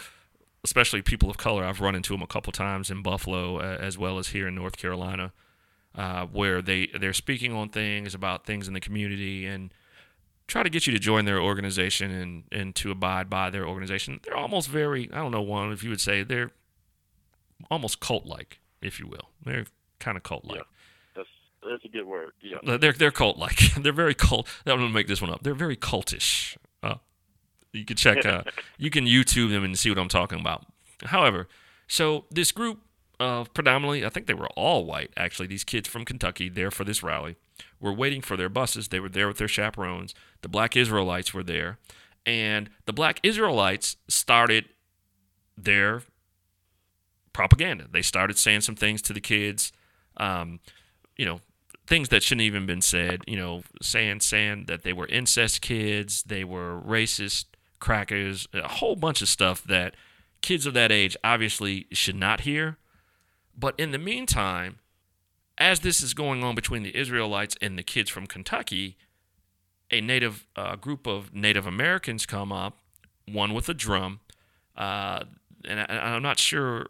especially people of color. I've run into them a couple times in Buffalo, uh, as well as here in North Carolina, uh, where they, they're speaking on things about things in the community and try to get you to join their organization and, and to abide by their organization. They're almost very, I don't know, one, if you would say, they're almost cult-like, if you will. They're kind of cult-like. Yeah, that's, that's a good word. Yeah, They're, they're cult-like. They're very cult. I'm going to make this one up. They're very cultish. Uh, you can check, uh, you can YouTube them and see what I'm talking about. However, so this group of predominantly, I think they were all white, actually, these kids from Kentucky there for this rally, were waiting for their buses. They were there with their chaperones. The black Israelites were there. And the black Israelites started their propaganda. They started saying some things to the kids, um, you know, things that shouldn't even been said, you know, saying, saying that they were incest kids, they were racist crackers, a whole bunch of stuff that kids of that age obviously should not hear. But in the meantime, as this is going on between the Israelites and the kids from Kentucky, a native uh, group of Native Americans come up, one with a drum, uh, and, I, and I'm not sure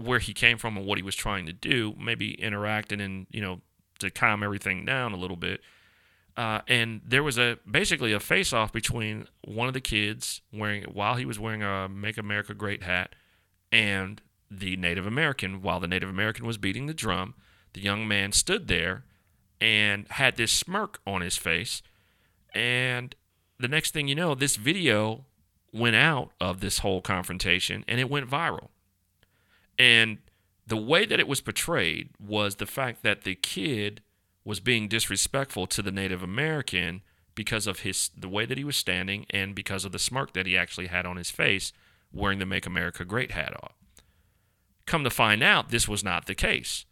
where he came from and what he was trying to do, maybe interacting and, you know, to calm everything down a little bit. Uh, and there was a basically a face-off between one of the kids wearing while he was wearing a Make America Great hat and the Native American. While the Native American was beating the drum, the young man stood there and had this smirk on his face. And the next thing you know, this video went out of this whole confrontation and it went viral. And the way that it was portrayed was the fact that the kid was being disrespectful to the Native American because of his the way that he was standing and because of the smirk that he actually had on his face wearing the Make America Great hat on. Come to find out, this was not the case.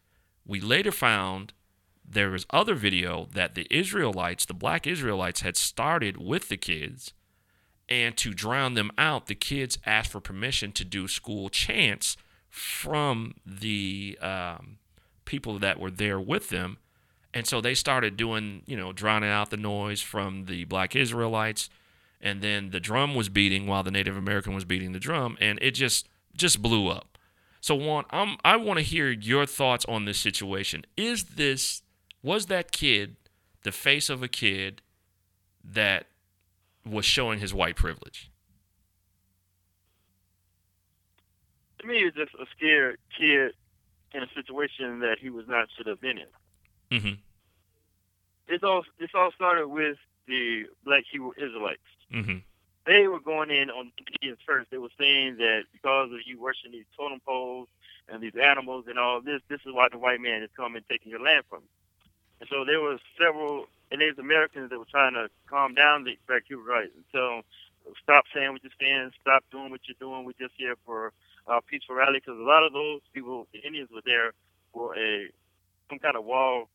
We later found there was other video that the Israelites, the black Israelites, had started with the kids, and to drown them out, the kids asked for permission to do school chants from the um, people that were there with them, and so they started doing, you know, drowning out the noise from the black Israelites, and then the drum was beating while the Native American was beating the drum, and it just just blew up. So Juan, I'm, I want to hear your thoughts on this situation. Is this, was that kid the face of a kid that was showing his white privilege? To me, it's just a scared kid in a situation that he was not should have been in. Mm-hmm. It's all this all started with the Black Hebrew Israelites. Mm-hmm. They were going in on the Indians first. They were saying that because of you worshiping these totem poles and these animals and all this, this is why the white man is coming and taking your land from you. And so there were several Native Americans that were trying to calm down the Black Hebrew rights and tell them, stop saying what you're saying, stop doing what you're doing. We're just here for a peaceful rally because a lot of those people, the Indians, were there for a some kind of wall,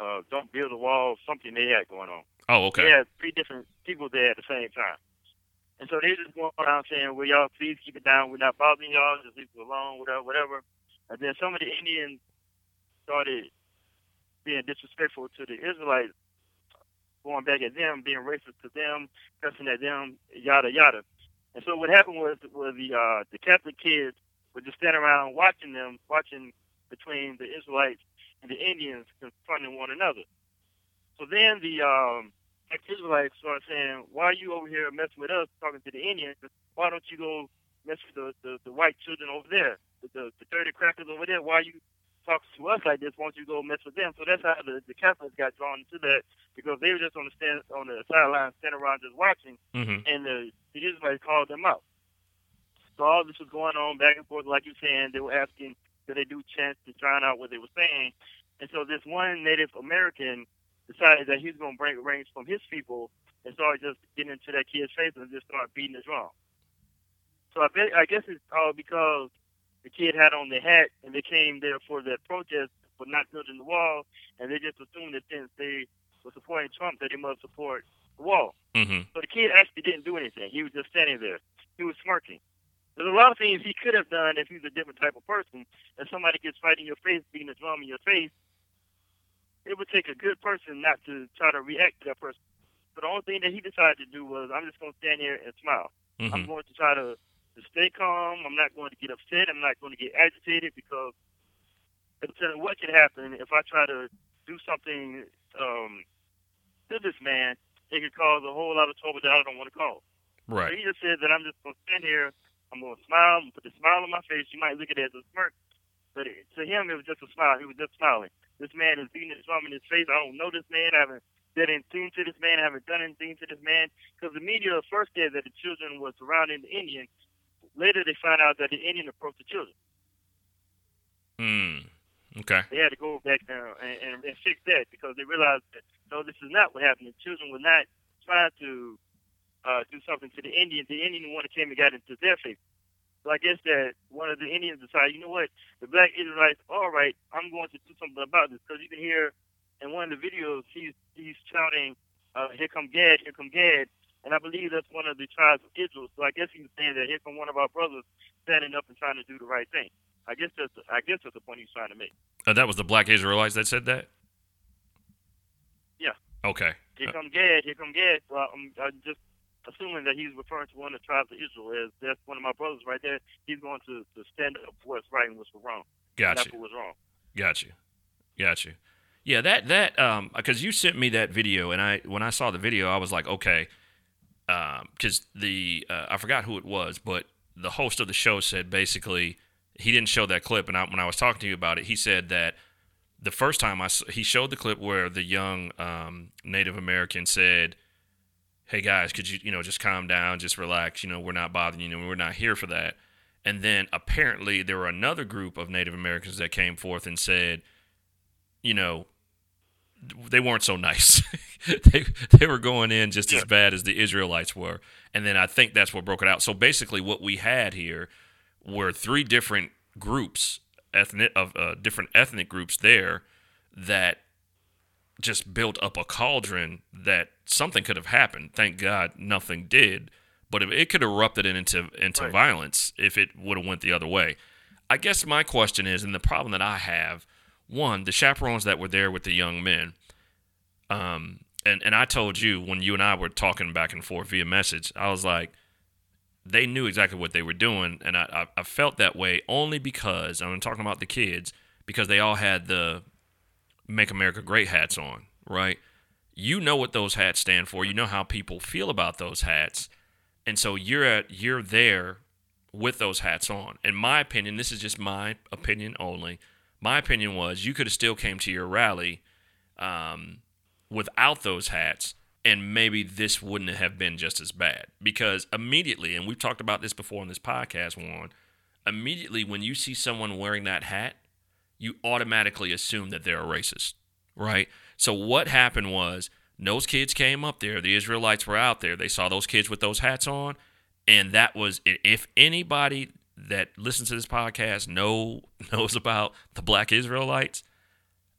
uh, don't build a wall, something they had going on. Oh, okay. They had three different people there at the same time. And so they just going around saying, well, y'all, please keep it down. We're not bothering y'all. Just leave it alone, whatever, whatever. And then some of the Indians started being disrespectful to the Israelites, going back at them, being racist to them, cussing at them, yada, yada. And so what happened was, was the uh, the Catholic kids would just stand around watching them, watching between the Israelites and the Indians confronting one another. So then the um, ex-Israelites started saying, why are you over here messing with us, talking to the Indians? Why don't you go mess with the, the, the white children over there, the, the dirty crackers over there? Why are you talking to us like this? Why don't you go mess with them? So that's how the, the Catholics got drawn to that, because they were just on the stand, on the sideline, standing around just watching, mm-hmm. and the, the Israelites called them out. So all this was going on back and forth, like you're saying. They were asking, did they do chants to drown out what they were saying? And so this one Native American decided that he was going to break range from his people and started just getting into that kid's face and just started beating the drum. So I, bet, I guess it's all because the kid had on the hat and they came there for that protest for not building the wall, and they just assumed that since they were supporting Trump that they must support the wall. Mm-hmm. So the kid actually didn't do anything. He was just standing there. He was smirking. There's a lot of things he could have done if he's a different type of person. If somebody gets right in your face, beating a drum in your face, it would take a good person not to try to react to that person. But the only thing that he decided to do was, I'm just going to stand here and smile. Mm-hmm. I'm going to try to, to stay calm. I'm not going to get upset. I'm not going to get agitated, because what could happen if I try to do something um, to this man, it could cause a whole lot of trouble that I don't want to cause. Right. So he just said that I'm just going to stand here, I'm going to smile, I'm going to put a smile on my face. You might look at it as a smirk, but it, to him, it was just a smile. He was just smiling. This man is beating his drum in his face. I don't know this man. I haven't done anything to this man. I haven't done anything to this man. Because the media first said that the children were surrounding the Indian. Later, they found out that the Indian approached the children. Hmm. Okay. They had to go back down and, and, and fix that, because they realized that, no, this is not what happened. The children were not trying to Uh, do something to the Indians. The Indian one came and got into their face. So I guess that one of the Indians decided, you know what, the black Israelites, all right, I'm going to do something about this. Because you can hear in one of the videos, he's he's shouting, uh, here come Gad, here come Gad. And I believe that's one of the tribes of Israel. So I guess he was saying that here come one of our brothers standing up and trying to do the right thing. I guess that's, I guess that's the point he's trying to make. Uh, that was the black Israelites that said that? Yeah. Okay. Here come Gad, here come Gad. So I'm, I'm just assuming that he's referring to one of the tribes of Israel as, that's one of my brothers right there. He's going to, to stand up for what's right and what's wrong. Gotcha. That's what was wrong. Gotcha. Gotcha. Yeah, that, that, um, because you sent me that video, and I, when I saw the video, I was like, okay, um, because the, uh, I forgot who it was, but the host of the show said basically, he didn't show that clip. And I, when I was talking to you about it, he said that the first time I, he showed the clip where the young, um, Native American said, hey guys, could you, you know, just calm down, just relax, you know, we're not bothering you, and we're not here for that. And then apparently there were another group of Native Americans that came forth and said, you know, they weren't so nice. they they were going in just yeah. as bad as the Israelites were. And then I think that's what broke it out. So basically what we had here were three different groups, ethnic of uh, different ethnic groups there that just built up a cauldron that something could have happened. Thank God nothing did, but it could have erupted into into right. violence if it would have went the other way. I guess my question is, and the problem that I have, one, the chaperones that were there with the young men, um, and, and I told you when you and I were talking back and forth via message, I was like, they knew exactly what they were doing, and I, I, I felt that way only because, I'm talking about the kids, because they all had the Make America Great hats on, right? You know what those hats stand for. You know how people feel about those hats. And so you're at, you're there with those hats on. In my opinion, this is just my opinion only. My opinion was you could have still came to your rally um, without those hats, and maybe this wouldn't have been just as bad. Because immediately, and we've talked about this before on this podcast, Juan, immediately when you see someone wearing that hat, you automatically assume that they're a racist, right? So what happened was those kids came up there. The Israelites were out there. They saw those kids with those hats on, and that was, if anybody that listens to this podcast know knows about the Black Israelites,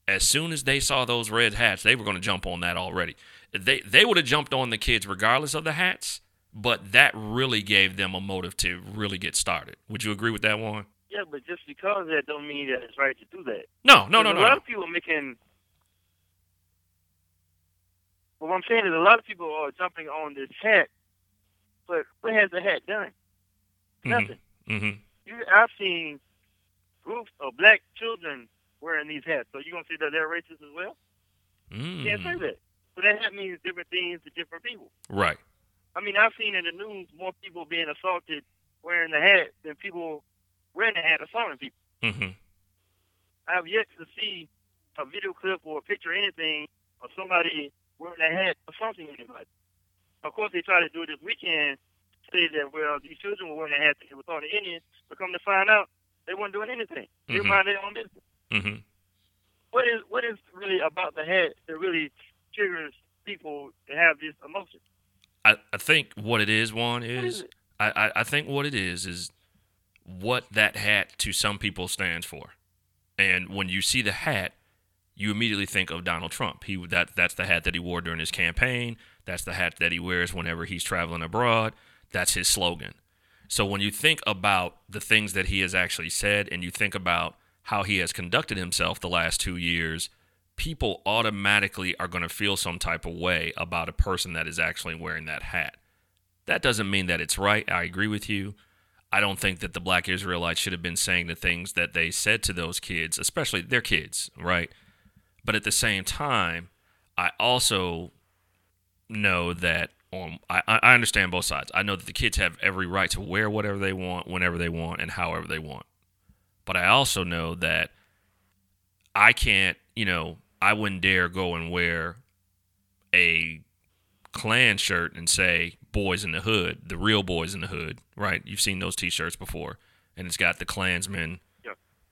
as soon as they saw those red hats, they were going to jump on that already. They they would have jumped on the kids regardless of the hats, but that really gave them a motive to really get started. Would you agree with that, Juan? Yeah, but just because that don't mean that it's right to do that. No, no, no, no. A lot no. of people are making... Well, what I'm saying is a lot of people are jumping on this hat, but what has the hat done? Nothing. Mm-hmm. You, I've seen groups of black children wearing these hats. So you going to say that they're racist as well? Mm. You can't say that. So that hat means different things to different people. Right. I mean, I've seen in the news more people being assaulted wearing the hat than people wearing the hat assaulting people. Mm-hmm. I've yet to see a video clip or a picture or anything of somebody wearing a hat assaulting anybody. Of course, they tried to do it this weekend, say that, well, these children were wearing a hat that they were throwing the Indians, but come to find out, they weren't doing anything. They mm-hmm. mind their own business. Mm-hmm. What is what is really about the hat that really triggers people to have this emotion? I, I think what it is, Juan, is, what is it? I, I, I think what it is is what that hat to some people stands for. And when you see the hat, you immediately think of Donald Trump. He that that's the hat that he wore during his campaign. That's the hat that he wears whenever he's traveling abroad. That's his slogan. So when you think about the things that he has actually said and you think about how he has conducted himself the last two years, people automatically are going to feel some type of way about a person that is actually wearing that hat. That doesn't mean that it's right. I agree with you. I don't think that the Black Israelites should have been saying the things that they said to those kids, especially their kids, right? But at the same time, I also know that on, I, I understand both sides. I know that the kids have every right to wear whatever they want, whenever they want, and however they want. But I also know that I can't, you know, I wouldn't dare go and wear a Klan shirt and say, boys in the hood, the real boys in the hood, right? You've seen those T-shirts before, and it's got the Klansman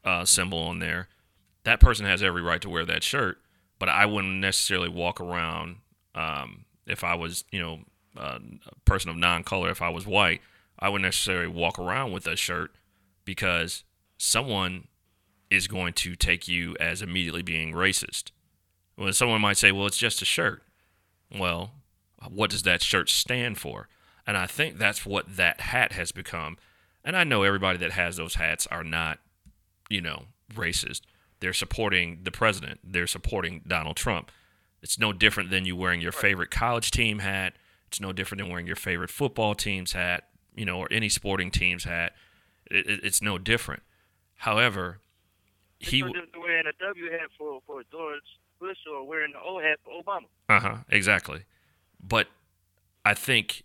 uh, symbol on there. That person has every right to wear that shirt, but I wouldn't necessarily walk around um, if I was, you know, uh, a person of non-color. If I was white, I wouldn't necessarily walk around with a shirt because someone is going to take you as immediately being racist. Well, someone might say, well, it's just a shirt. Well, what does that shirt stand for? And I think that's what that hat has become. And I know everybody that has those hats are not, you know, racist. They're supporting the president. They're supporting Donald Trump. It's no different than you wearing your favorite college team hat. It's no different than wearing your favorite football team's hat, you know, or any sporting team's hat. It, it, it's no different. However, it's he no different wearing a W hat for, for George Bush or wearing the O hat for Obama. Uh huh. Exactly. But I think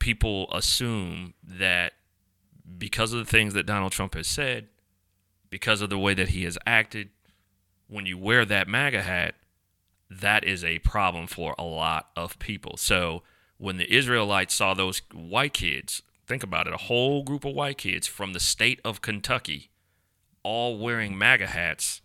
people assume that because of the things that Donald Trump has said, because of the way that he has acted, when you wear that MAGA hat, that is a problem for a lot of people. So when the Israelites saw those white kids, think about it, a whole group of white kids from the state of Kentucky, all wearing MAGA hats,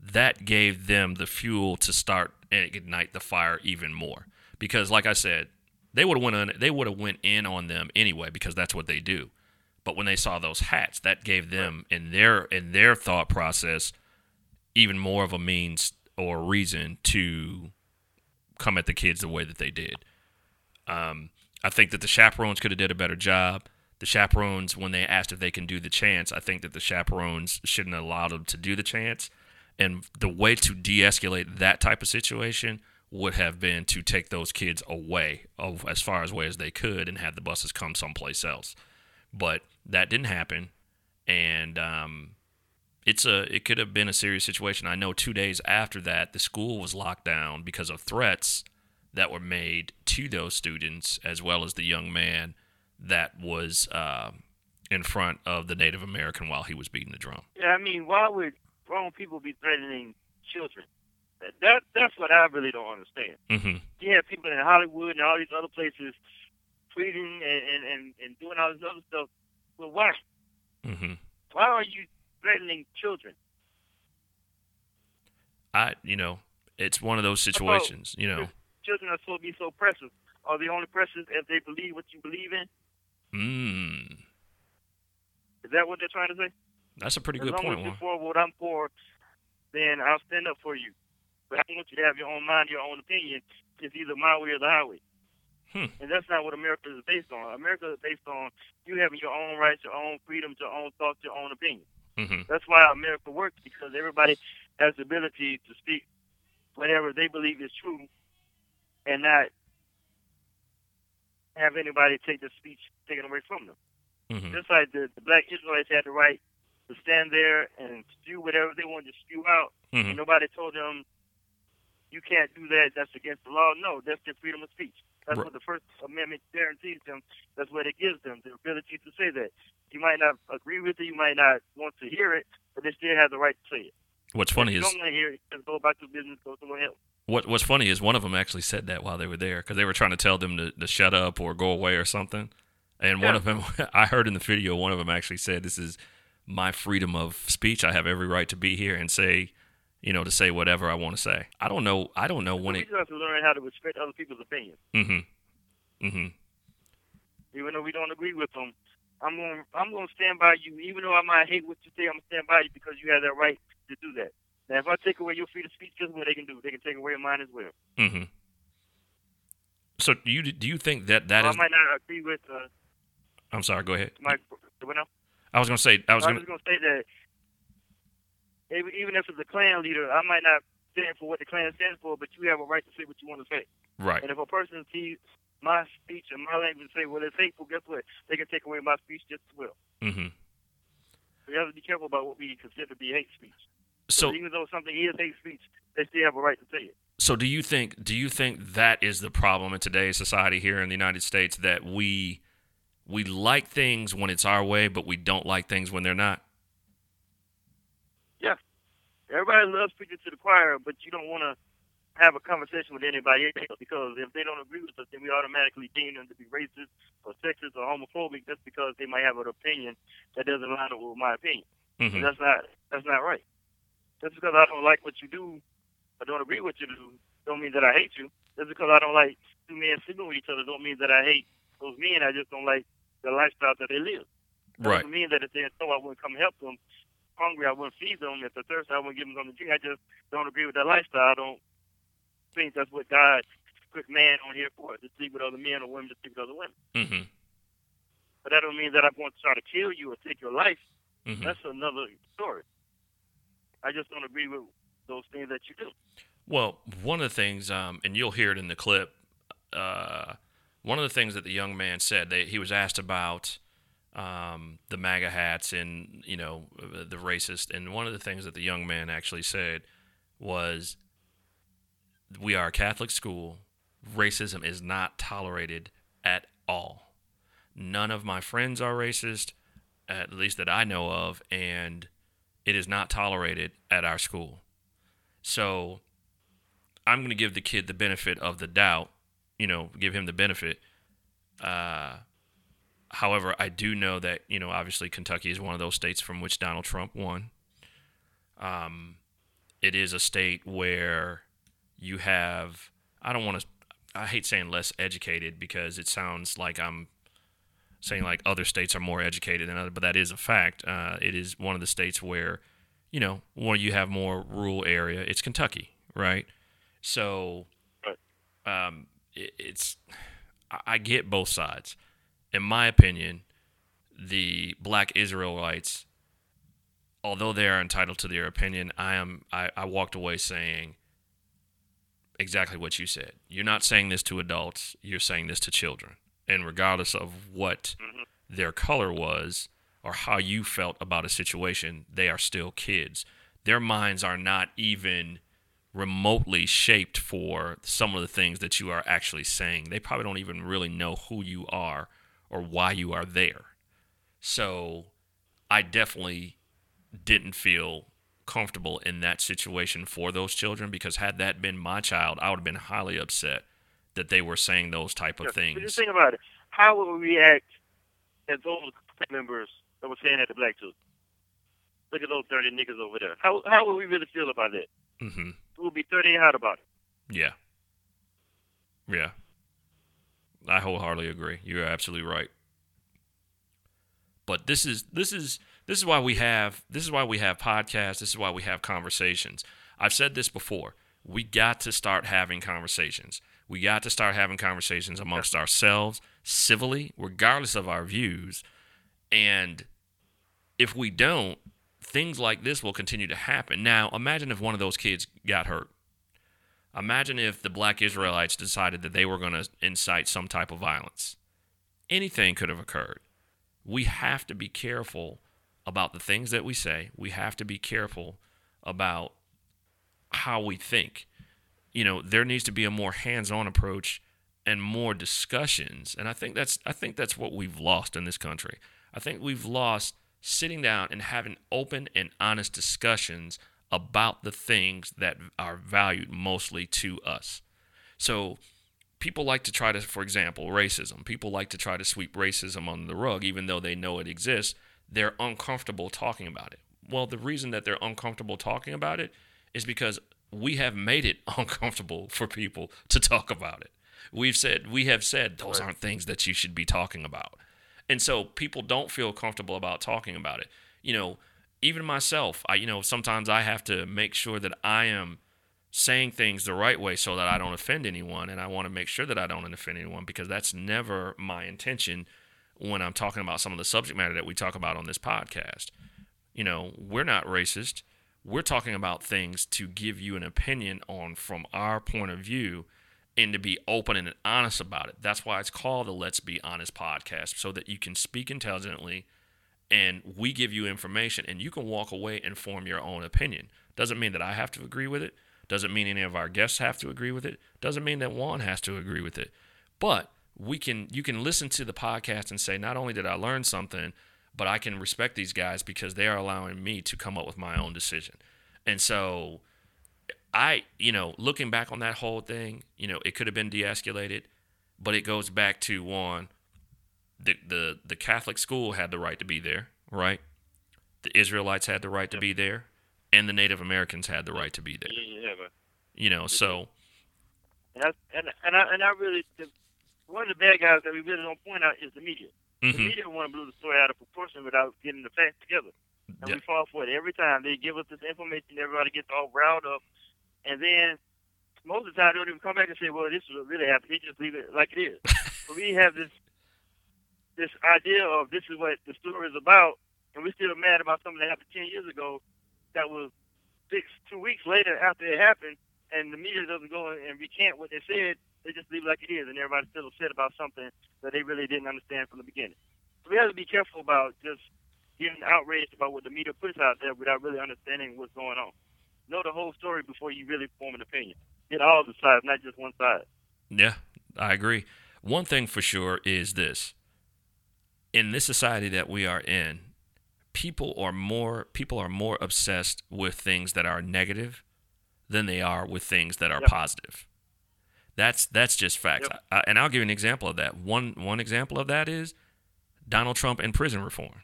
that gave them the fuel to start and ignite the fire even more. Because like I said, they would have went on, they would have went in on them anyway, because that's what they do. But when they saw those hats, that gave them in their in their thought process even more of a means or reason to come at the kids the way that they did. Um, I think that the chaperones could have did a better job. The chaperones, when they asked if they can do the chants, I think that the chaperones shouldn't have allowed them to do the chants. And the way to de-escalate that type of situation would have been to take those kids away of as far away as they could and have the buses come someplace else. But that didn't happen, and um, it's a it could have been a serious situation. I know two days after that, the school was locked down because of threats that were made to those students, as well as the young man that was uh, in front of the Native American while he was beating the drum. Yeah, I mean, why would grown people be threatening children? That that's what I really don't understand. Mm-hmm. You have people in Hollywood and all these other places tweeting and, and, and doing all this other stuff, but why? Mm-hmm. Why are you threatening children? I, you know, it's one of those situations, you know. Children are supposed to be so precious. Are they only precious if they believe what you believe in? Mm. Is that what they're trying to say? That's a pretty good point, Juan. As long as you're for what I'm for, then I'll stand up for you. But I want you to have your own mind, your own opinion. It's either my way or the highway. Hmm. And that's not what America is based on. America is based on you having your own rights, your own freedoms, your own thoughts, your own opinions. Mm-hmm. That's why America works, because everybody has the ability to speak whatever they believe is true and not have anybody take the speech taken away from them. Mm-hmm. Just like the, the black Israelites had the right to stand there and spew whatever they wanted to spew out, mm-hmm. and nobody told them, you can't do that, that's against the law. No, that's their freedom of speech. That's right. What the First Amendment guarantees them. That's what it gives them, the ability to say that. You might not agree with it, you might not want to hear it, but they still have the right to say it. What's funny is... If you don't want to hear it, just go about your business, go somewhere else. What, what's funny is one of them actually said that while they were there, because they were trying to tell them to, to shut up or go away or something. And yeah. one of them, I heard in the video, one of them actually said, this is my freedom of speech. I have every right to be here and say... you know, to say whatever I want to say. I don't know. I don't know when we it. We just have to learn how to respect other people's opinions. Mm-hmm. Mm-hmm. Even though we don't agree with them, I'm going. I'm going to stand by you. Even though I might hate what you say, I'm going to stand by you because you have that right to do that. Now, if I take away your freedom of speech, guess what they can do? They can take away mine as well. Mm-hmm. So, do you do you think that that well, is? I might not agree with. Uh, I'm sorry. Go ahead. My, what now? I was going to say. I was going to say that. Even if it's a Klan leader, I might not stand for what the Klan stands for, but you have a right to say what you want to say. Right. And if a person sees my speech and my language and say, well, it's hateful, guess what? They can take away my speech just as well. Mm-hmm. So you have to be careful about what we consider to be hate speech. So even though something is hate speech, they still have a right to say it. So do you think do you think that is the problem in today's society here in the United States, that we we like things when it's our way, but we don't like things when they're not? Yeah. Everybody loves preaching to the choir, but you don't want to have a conversation with anybody else, because if they don't agree with us, then we automatically deem them to be racist or sexist or homophobic just because they might have an opinion that doesn't line up with my opinion. Mm-hmm. And that's not that's not right. Just because I don't like what you do or don't agree with you do don't mean that I hate you. Just because I don't like two men sleeping with each other don't mean that I hate those men. I just don't like the lifestyle that they live. That right. doesn't mean that if they had told I wouldn't come help them, hungry, I wouldn't feed them. If they're thirsty, I wouldn't give them something to drink. I just don't agree with that lifestyle. I don't think that's what God put man on here for, to sleep with other men or women to sleep with other women. Mm-hmm. But that don't mean that I'm going to try to kill you or take your life. Mm-hmm. That's another story. I just don't agree with those things that you do. Well, one of the things, um, and you'll hear it in the clip, uh, one of the things that the young man said, they, he was asked about Um, the MAGA hats and, you know, the racist. And one of the things that the young man actually said was, we are a Catholic school. Racism is not tolerated at all. None of my friends are racist, at least that I know of, and it is not tolerated at our school. So I'm going to give the kid the benefit of the doubt, you know, give him the benefit. Uh, However, I do know that, you know, obviously Kentucky is one of those states from which Donald Trump won. Um, it is a state where you have, I don't want to, I hate saying less educated because it sounds like I'm saying like other states are more educated than others, but that is a fact. Uh, it is one of the states where, you know, where you have more rural area, it's Kentucky, right? So um, it, it's, I get both sides. In my opinion, the black Israelites, although they are entitled to their opinion, I am I, I walked away saying exactly what you said. You're not saying this to adults. You're saying this to children. And regardless of what their color was or how you felt about a situation, they are still kids. Their minds are not even remotely shaped for some of the things that you are actually saying. They probably don't even really know who you are or why you are there. So I definitely didn't feel comfortable in that situation for those children, because had that been my child, I would have been highly upset that they were saying those type of yeah, things. Just think about it. How would we react as those members that were saying that to black children? Look at those dirty niggas over there. How how would we really feel about that? Mm-hmm. We'll be dirty and hot about it. Yeah. Yeah. I wholeheartedly agree. You're absolutely right. But this is this is this is why we have this is why we have podcasts. This is why we have conversations. I've said this before. We got to start having conversations. We got to start having conversations amongst ourselves, civilly, regardless of our views. And if we don't, things like this will continue to happen. Now, imagine if one of those kids got hurt. Imagine if the black Israelites decided that they were going to incite some type of violence. Anything could have occurred. We have to be careful about the things that we say. We have to be careful about how we think. You know, there needs to be a more hands-on approach and more discussions. And I think that's I think that's what we've lost in this country. I think we've lost sitting down and having open and honest discussions about the things that are valued mostly to us. So people like to try to, for example, racism. People like to try to sweep racism under the rug, even though they know it exists. They're uncomfortable talking about it. Well, the reason that they're uncomfortable talking about it is because we have made it uncomfortable for people to talk about it. We've said, we have said, those aren't things that you should be talking about. And so people don't feel comfortable about talking about it. You know, even myself, I, you know, sometimes I have to make sure that I am saying things the right way so that I don't offend anyone. And I want to make sure that I don't offend anyone, because that's never my intention when I'm talking about some of the subject matter that we talk about on this podcast. You know, we're not racist. We're talking about things to give you an opinion on from our point of view and to be open and honest about it. That's why it's called the Let's Be Honest podcast, so that you can speak intelligently and we give you information and you can walk away and form your own opinion. Doesn't mean that I have to agree with it. Doesn't mean any of our guests have to agree with it. Doesn't mean that Juan has to agree with it. But we can, you can listen to the podcast and say, not only did I learn something, but I can respect these guys because they are allowing me to come up with my own decision. And so I, you know, looking back on that whole thing, you know, it could have been de-escalated, but it goes back to one, the, the, the Catholic school had the right to be there, right? The Israelites had the right to be there, and the Native Americans had the right to be there. Yeah, but, you know, so. And I, and, and I, and I really, the, one of the bad guys that we really don't point out is the media. Mm-hmm. The media want to blow the story out of proportion without getting the facts together. And yeah. we fall for it every time. They give us this information, everybody gets all riled up. And then most of the time, they don't even come back and say, well, this is what really happened. They just leave it like it is. But we have this this idea of this is what the story is about, and we're still mad about something that happened ten years ago that was fixed two weeks later after it happened, and the media doesn't go and recant what they said. They just leave it like it is, and everybody's still upset about something that they really didn't understand from the beginning. So we have to be careful about just getting outraged about what the media puts out there without really understanding what's going on. Know the whole story before you really form an opinion. Get all the sides, not just one side. Yeah, I agree. One thing for sure is this. In this society that we are in, people are more people are more obsessed with things that are negative than they are with things that are yep. positive. That's that's just facts. Yep. I, and I'll give you an example of that. One one example of that is Donald Trump and prison reform,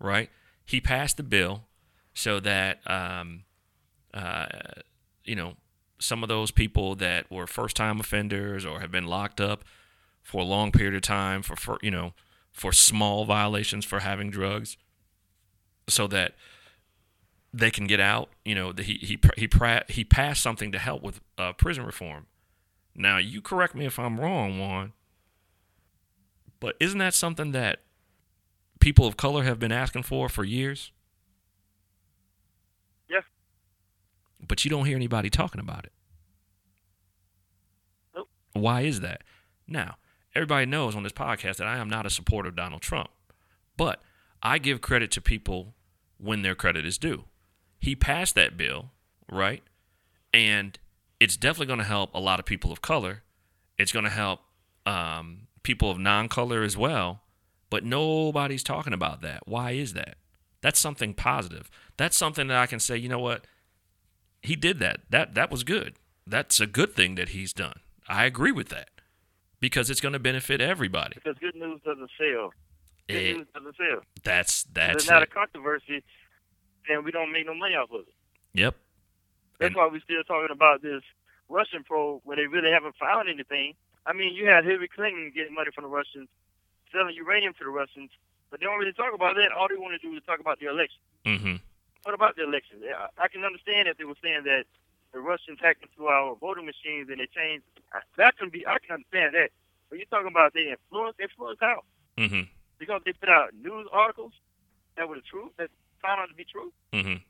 right? He passed the bill so that, um, uh, you know, some of those people that were first-time offenders or have been locked up for a long period of time for, for, you know, for small violations for having drugs, so that they can get out. You know, the, he, he, he, pra- he passed something to help with uh, prison reform. Now, you correct me if I'm wrong, Juan, but isn't that something that people of color have been asking for for years? Yeah. But you don't hear anybody talking about it. Nope. Why is that? Now, everybody knows on this podcast that I am not a supporter of Donald Trump, but I give credit to people when their credit is due. He passed that bill, right? And it's definitely going to help a lot of people of color. It's going to help um, people of non-color as well. But nobody's talking about that. Why is that? That's something positive. That's something that I can say, you know what? He did that. That that was good. That's a good thing that he's done. I agree with that, because it's going to benefit everybody. Because good news doesn't sell. Good it, news doesn't sell. That's that's. It's not it. a controversy, and we don't make no money off of it. Yep. That's why we're still talking about this Russian probe where they really haven't found anything. I mean, you had Hillary Clinton getting money from the Russians, selling uranium to the Russians, But they don't really talk about that. All they want to do is talk about the election. Mm-hmm. What about the election? I can understand if they were saying that the Russians hacked into our voting machines and they changed. That can be. I can understand that. But you're talking about they influence. Influence how? Mm-hmm. Because they put out news articles that were the truth, that found out to be true. Mm-hmm.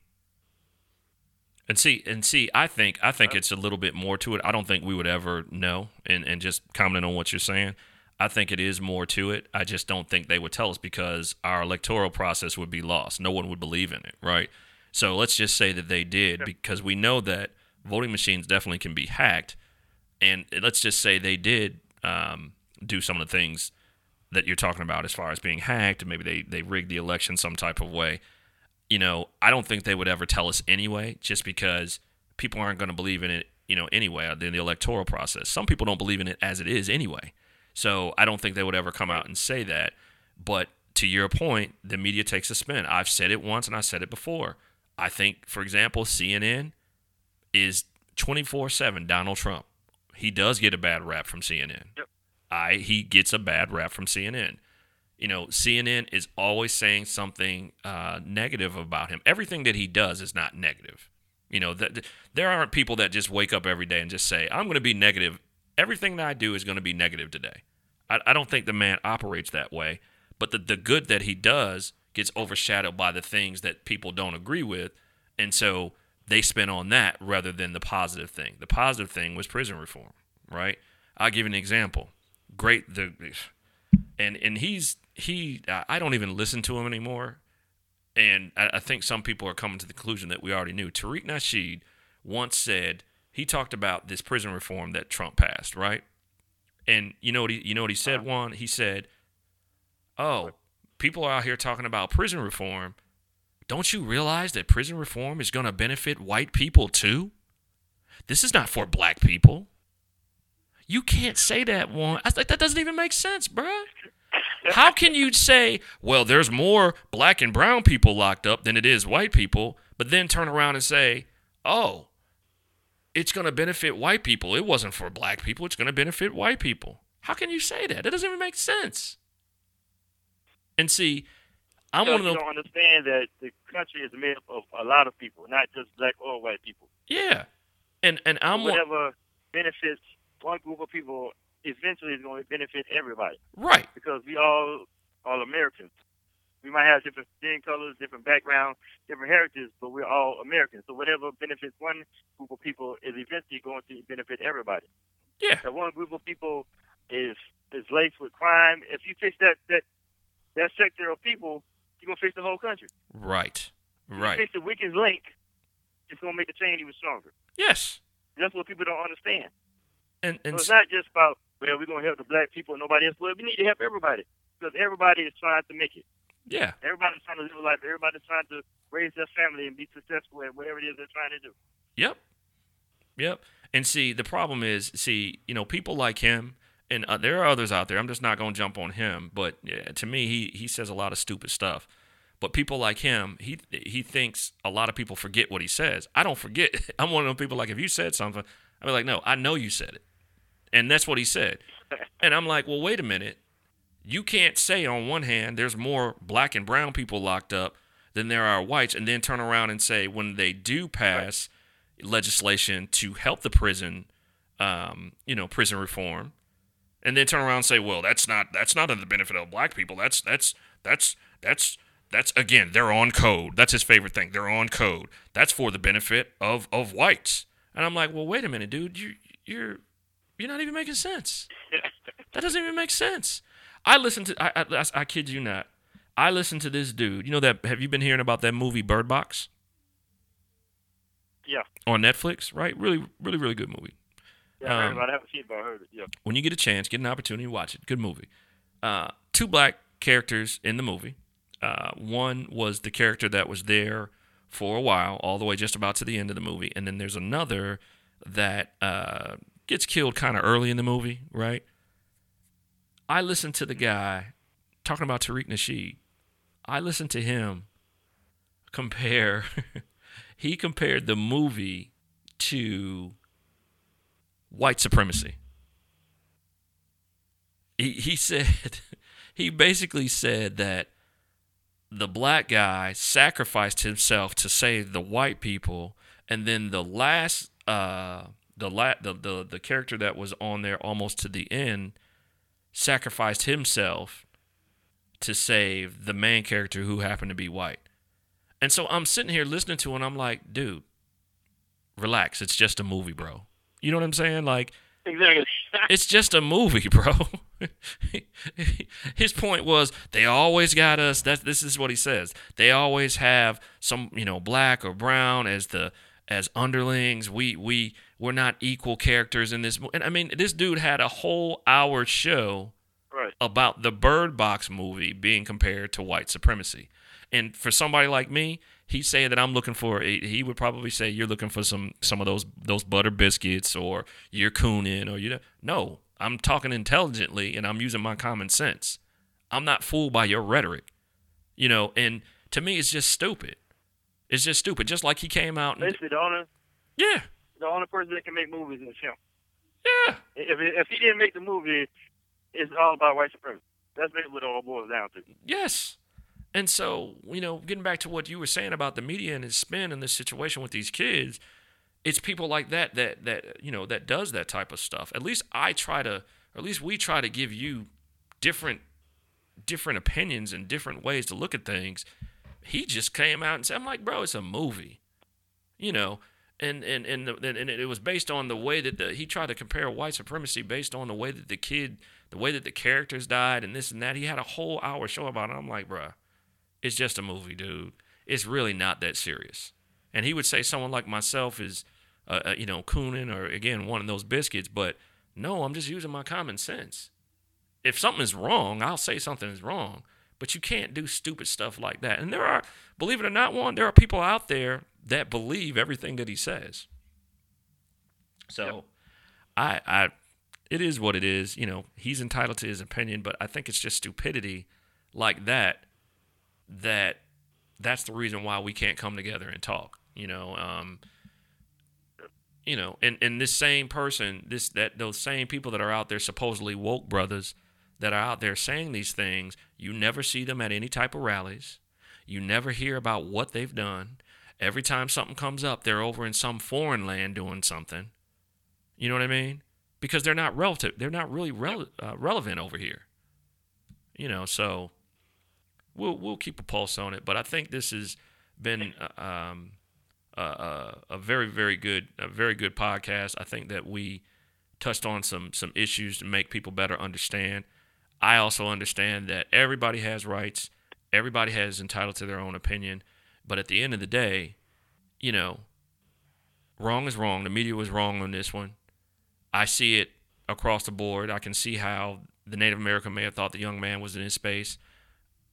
And see, and see, I think, I think it's a little bit more to it. I don't think we would ever know. And, and just commenting on what you're saying, I think it is more to it. I just don't think they would tell us because our electoral process would be lost. No one would believe in it, right? So let's just say that they did, because we know that voting machines definitely can be hacked. And let's just say they did um, do some of the things that you're talking about as far as being hacked, and maybe they, they rigged the election some type of way. You know, I don't think they would ever tell us anyway, just because people aren't going to believe in it, you know, anyway, in the electoral process. Some people don't believe in it as it is anyway. So I don't think they would ever come out and say that. But to your point, the media takes a spin. I've said it once and I said it before. I think, for example, C N N is twenty-four seven Donald Trump. He does get a bad rap from C N N. Yep. I he gets a bad rap from C N N. You know, C N N is always saying something uh, negative about him. Everything that he does is not negative. You know, th- th- there aren't people that just wake up every day and just say, I'm going to be negative. Everything that I do is going to be negative today. I-, I don't think the man operates that way. But the-, the good that he does gets overshadowed by the things that people don't agree with. And so they spin on that rather than the positive thing. The positive thing was prison reform, right? I'll give you an example. Great. The and And he's... He, I don't even listen to him anymore, and I, I think some people are coming to the conclusion that we already knew. Tariq Nasheed once said, he talked about this prison reform that Trump passed, right? And you know what he, you know what he said, Juan? He said, "Oh, people are out here talking about prison reform. Don't you realize that prison reform is going to benefit white people too? This is not for black people. You can't say that, Juan. I, that doesn't even make sense, bruh." How can you say, well, there's more black and brown people locked up than it is white people, but then turn around and say, oh, it's going to benefit white people. It wasn't for black people. It's going to benefit white people. How can you say that? That doesn't even make sense. And see, I'm one of those. You don't understand that the country is made up of a lot of people, not just black or white people. Yeah. And, and I'm one. Whatever benefits one group of people eventually is going to benefit everybody. Right. Because we all are Americans. We might have different skin colors, different backgrounds, different heritages, but we're all Americans. So whatever benefits one group of people is eventually going to benefit everybody. Yeah. If one group of people is is laced with crime, if you fix that that, that sector of people, you're going to fix the whole country. Right. Right. If you fix the weakest link, it's going to make the chain even stronger. Yes. And that's what people don't understand. And, and so it's not just about, well, we're going to help the black people and nobody else. Well, we need to help everybody because everybody is trying to make it. Yeah. Everybody's trying to live a life. Everybody's trying to raise their family and be successful at whatever it is they're trying to do. Yep. Yep. And see, the problem is, see, you know, people like him, and uh, there are others out there. I'm just not going to jump on him. But uh, to me, he, he says a lot of stupid stuff. But people like him, he he thinks a lot of people forget what he says. I don't forget. I'm one of them people like, if you said something, I'd be like, no, I know you said it. And that's what he said. And I'm like, well, wait a minute. You can't say on one hand there's more black and brown people locked up than there are whites, and then turn around and say when they do pass right. legislation to help the prison, um, you know, prison reform, and then turn around and say, well, that's not that's not in the benefit of black people. That's that's that's that's that's again, they're on code. That's his favorite thing. They're on code. That's for the benefit of of whites. And I'm like, well, wait a minute, dude. You you're You're not even making sense. That doesn't even make sense. I listen to, I, I, I kid you not, I listen to this dude. You know that, have you been hearing about that movie Bird Box? Yeah. On Netflix, right? Really, really, really good movie. Yeah, I heard um, about it. I haven't seen it, but I heard it, yeah. When you get a chance, get an opportunity, watch it. Good movie. Uh, two black characters in the movie. Uh, one was the character that was there for a while, all the way just about to the end of the movie. And then there's another that... Uh, gets killed kind of early in the movie, right? I listened to the guy talking about Tariq Nasheed. I listened to him compare. He compared the movie to white supremacy. He he said he basically said that the black guy sacrificed himself to save the white people, and then the last uh the la- the, the the character that was on there almost to the end sacrificed himself to save the main character who happened to be white. And so I'm sitting here listening to it, and I'm like, dude, relax. It's just a movie, bro. You know what I'm saying? Like, exactly. It's just a movie, bro. His point was, they always got us. That's, this is what he says. They always have some, you know, black or brown as the as underlings. We we we're not equal characters in this. And I mean, this dude had a whole hour show right. about the Bird Box movie being compared to white supremacy. And for somebody like me, he's saying that I'm looking for, he would probably say you're looking for some some of those those butter biscuits, or you're cooning, or you no, I'm talking intelligently and I'm using my common sense. I'm not fooled by your rhetoric, you know. And to me, it's just stupid. It's just stupid. Just like he came out. And, basically, the only yeah, the only person that can make movies is him. Yeah. If if he didn't make the movie, it's all about white supremacy. That's basically what it all boils down to. Yes. And so, you know, getting back to what you were saying about the media and its spin in this situation with these kids, it's people like that that that you know that does that type of stuff. At least I try to, or at least we try to give you different different opinions and different ways to look at things. He just came out and said, "I'm like, bro, it's a movie," you know, and and and the, and it was based on the way that the, he tried to compare white supremacy based on the way that the kid, the way that the characters died, and this and that. He had a whole hour show about it. I'm like, bro. It's just a movie, dude. It's really not that serious. And he would say someone like myself is, uh, you know, cooning or, again, one of those biscuits. But, no, I'm just using my common sense. If something is wrong, I'll say something is wrong. But you can't do stupid stuff like that. And there are, believe it or not, Juan, there are people out there that believe everything that he says. So, yep. I, I, it is what it is. You know, he's entitled to his opinion. But I think it's just stupidity like that. that that's the reason why we can't come together and talk, you know, um, you know, and, and this same person, this, that those same people that are out there, supposedly woke brothers that are out there saying these things, you never see them at any type of rallies. You never hear about what they've done. Every time something comes up, they're over in some foreign land doing something. You know what I mean? Because they're not relative. They're not really rele- uh, relevant over here, you know, so We'll we'll keep a pulse on it, but I think this has been um, a, a very very good a very good podcast. I think that we touched on some some issues to make people better understand. I also understand that everybody has rights, everybody has entitled to their own opinion, but at the end of the day, you know, wrong is wrong. The media was wrong on this one. I see it across the board. I can see how the Native American may have thought the young man was in his space.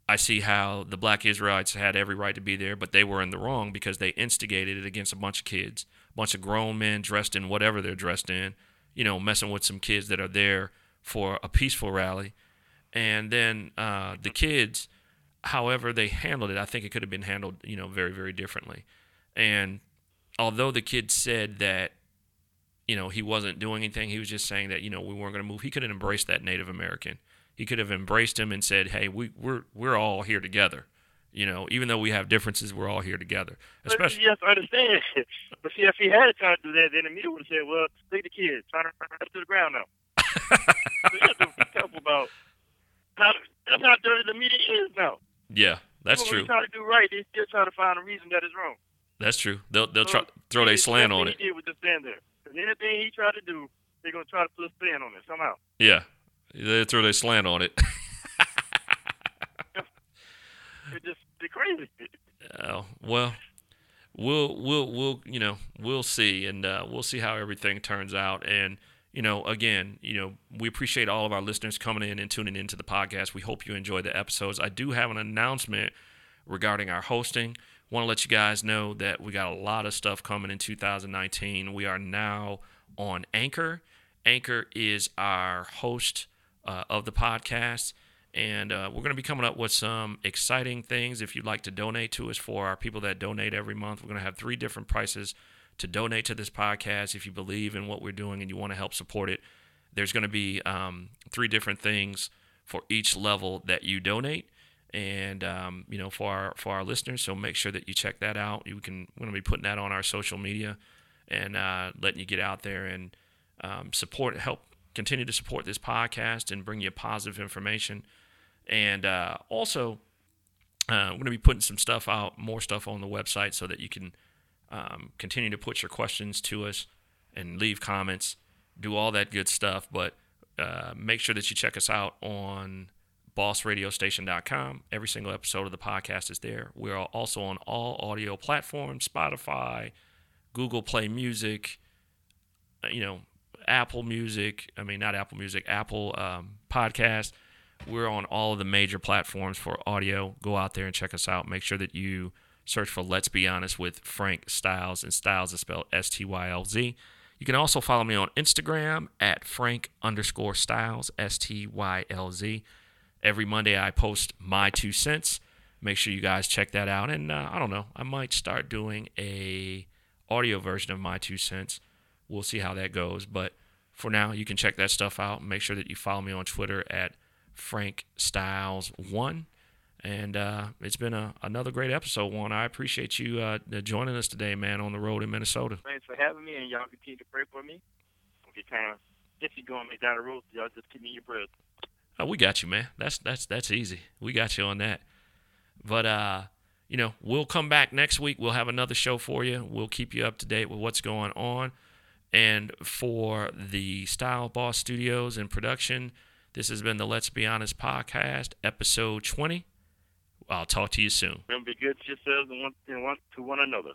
I see how the black Israelites had every right to be there, but they were in the wrong because they instigated it against a bunch of kids, a bunch of grown men dressed in whatever they're dressed in, you know, messing with some kids that are there for a peaceful rally. And then uh, the kids, however they handled it, I think it could have been handled, you know, very, very differently. And although the kid said that, you know, he wasn't doing anything, he was just saying that, you know, we weren't going to move. He could have embraced that Native American. He could have embraced him and said, hey, we, we're we're all here together. You know, even though we have differences, we're all here together. Especially, yes, I understand. But see, if he had tried to do that, then the media would have said, well, take the kids, try to run up to the ground now. So you have to be careful about how, that's how dirty the media is now. Yeah, that's true. When they're trying to do right, they're still trying to find a reason that is wrong. That's true. They'll, they'll so try, throw their slant on it. He did was just stand there. Because anything he tried to do, they're going to try to put a spin on it somehow. Yeah. They throw their slant on it. They're just they're crazy. Oh, well, we'll we'll we'll you know we'll see, and uh, we'll see how everything turns out. And you know, again, you know, we appreciate all of our listeners coming in and tuning into the podcast. We hope you enjoy the episodes. I do have an announcement regarding our hosting. Want to let you guys know that we got a lot of stuff coming in two thousand nineteen. We are now on Anchor. Anchor is our host. Uh, of the podcast, and uh, we're going to be coming up with some exciting things. If you'd like to donate to us, for our people that donate every month, we're going to have three different prices to donate to this podcast. If you believe in what we're doing and you want to help support it, there's going to be um, three different things for each level that you donate. and um, you know, for our, for our listeners. So make sure that you check that out. You can we're gonna be putting that on our social media and uh, letting you get out there and um, support, help continue to support this podcast and bring you positive information. And uh, also, uh, we're gonna be putting some stuff out, more stuff on the website, so that you can um, continue to put your questions to us and leave comments, do all that good stuff. But uh, make sure that you check us out on boss radio station dot com. Every single episode of the podcast is there. We are also on all audio platforms: Spotify, Google Play Music, you know, Apple Music. I mean, not Apple Music, Apple um, Podcast. We're on all of the major platforms for audio. Go out there and check us out. Make sure that you search for Let's Be Honest with Frank Styles, and Styles is spelled S T Y L Z. You can also follow me on Instagram at Frank underscore Styles, S T Y L Z. Every Monday I post my two cents. Make sure you guys check that out. And uh, I don't know, I might start doing a audio version of my two cents. We'll see how that goes. But for now, you can check that stuff out. Make sure that you follow me on Twitter at Frank Styles one. And uh, it's been a, another great episode, Juan. I appreciate you uh, joining us today, man, on the road in Minnesota. Thanks for having me, and y'all continue to pray for me. If you kind of get you going down the road, y'all just keep me in your prayers. Oh, we got you, man. That's that's that's easy. We got you on that. But, uh, you know, we'll come back next week. We'll have another show for you. We'll keep you up to date with what's going on. And for the Style Boss Studios and production, this has been the Let's Be Honest podcast, episode twenty. I'll talk to you soon. Remember, be good to yourselves and one, and one, to one another.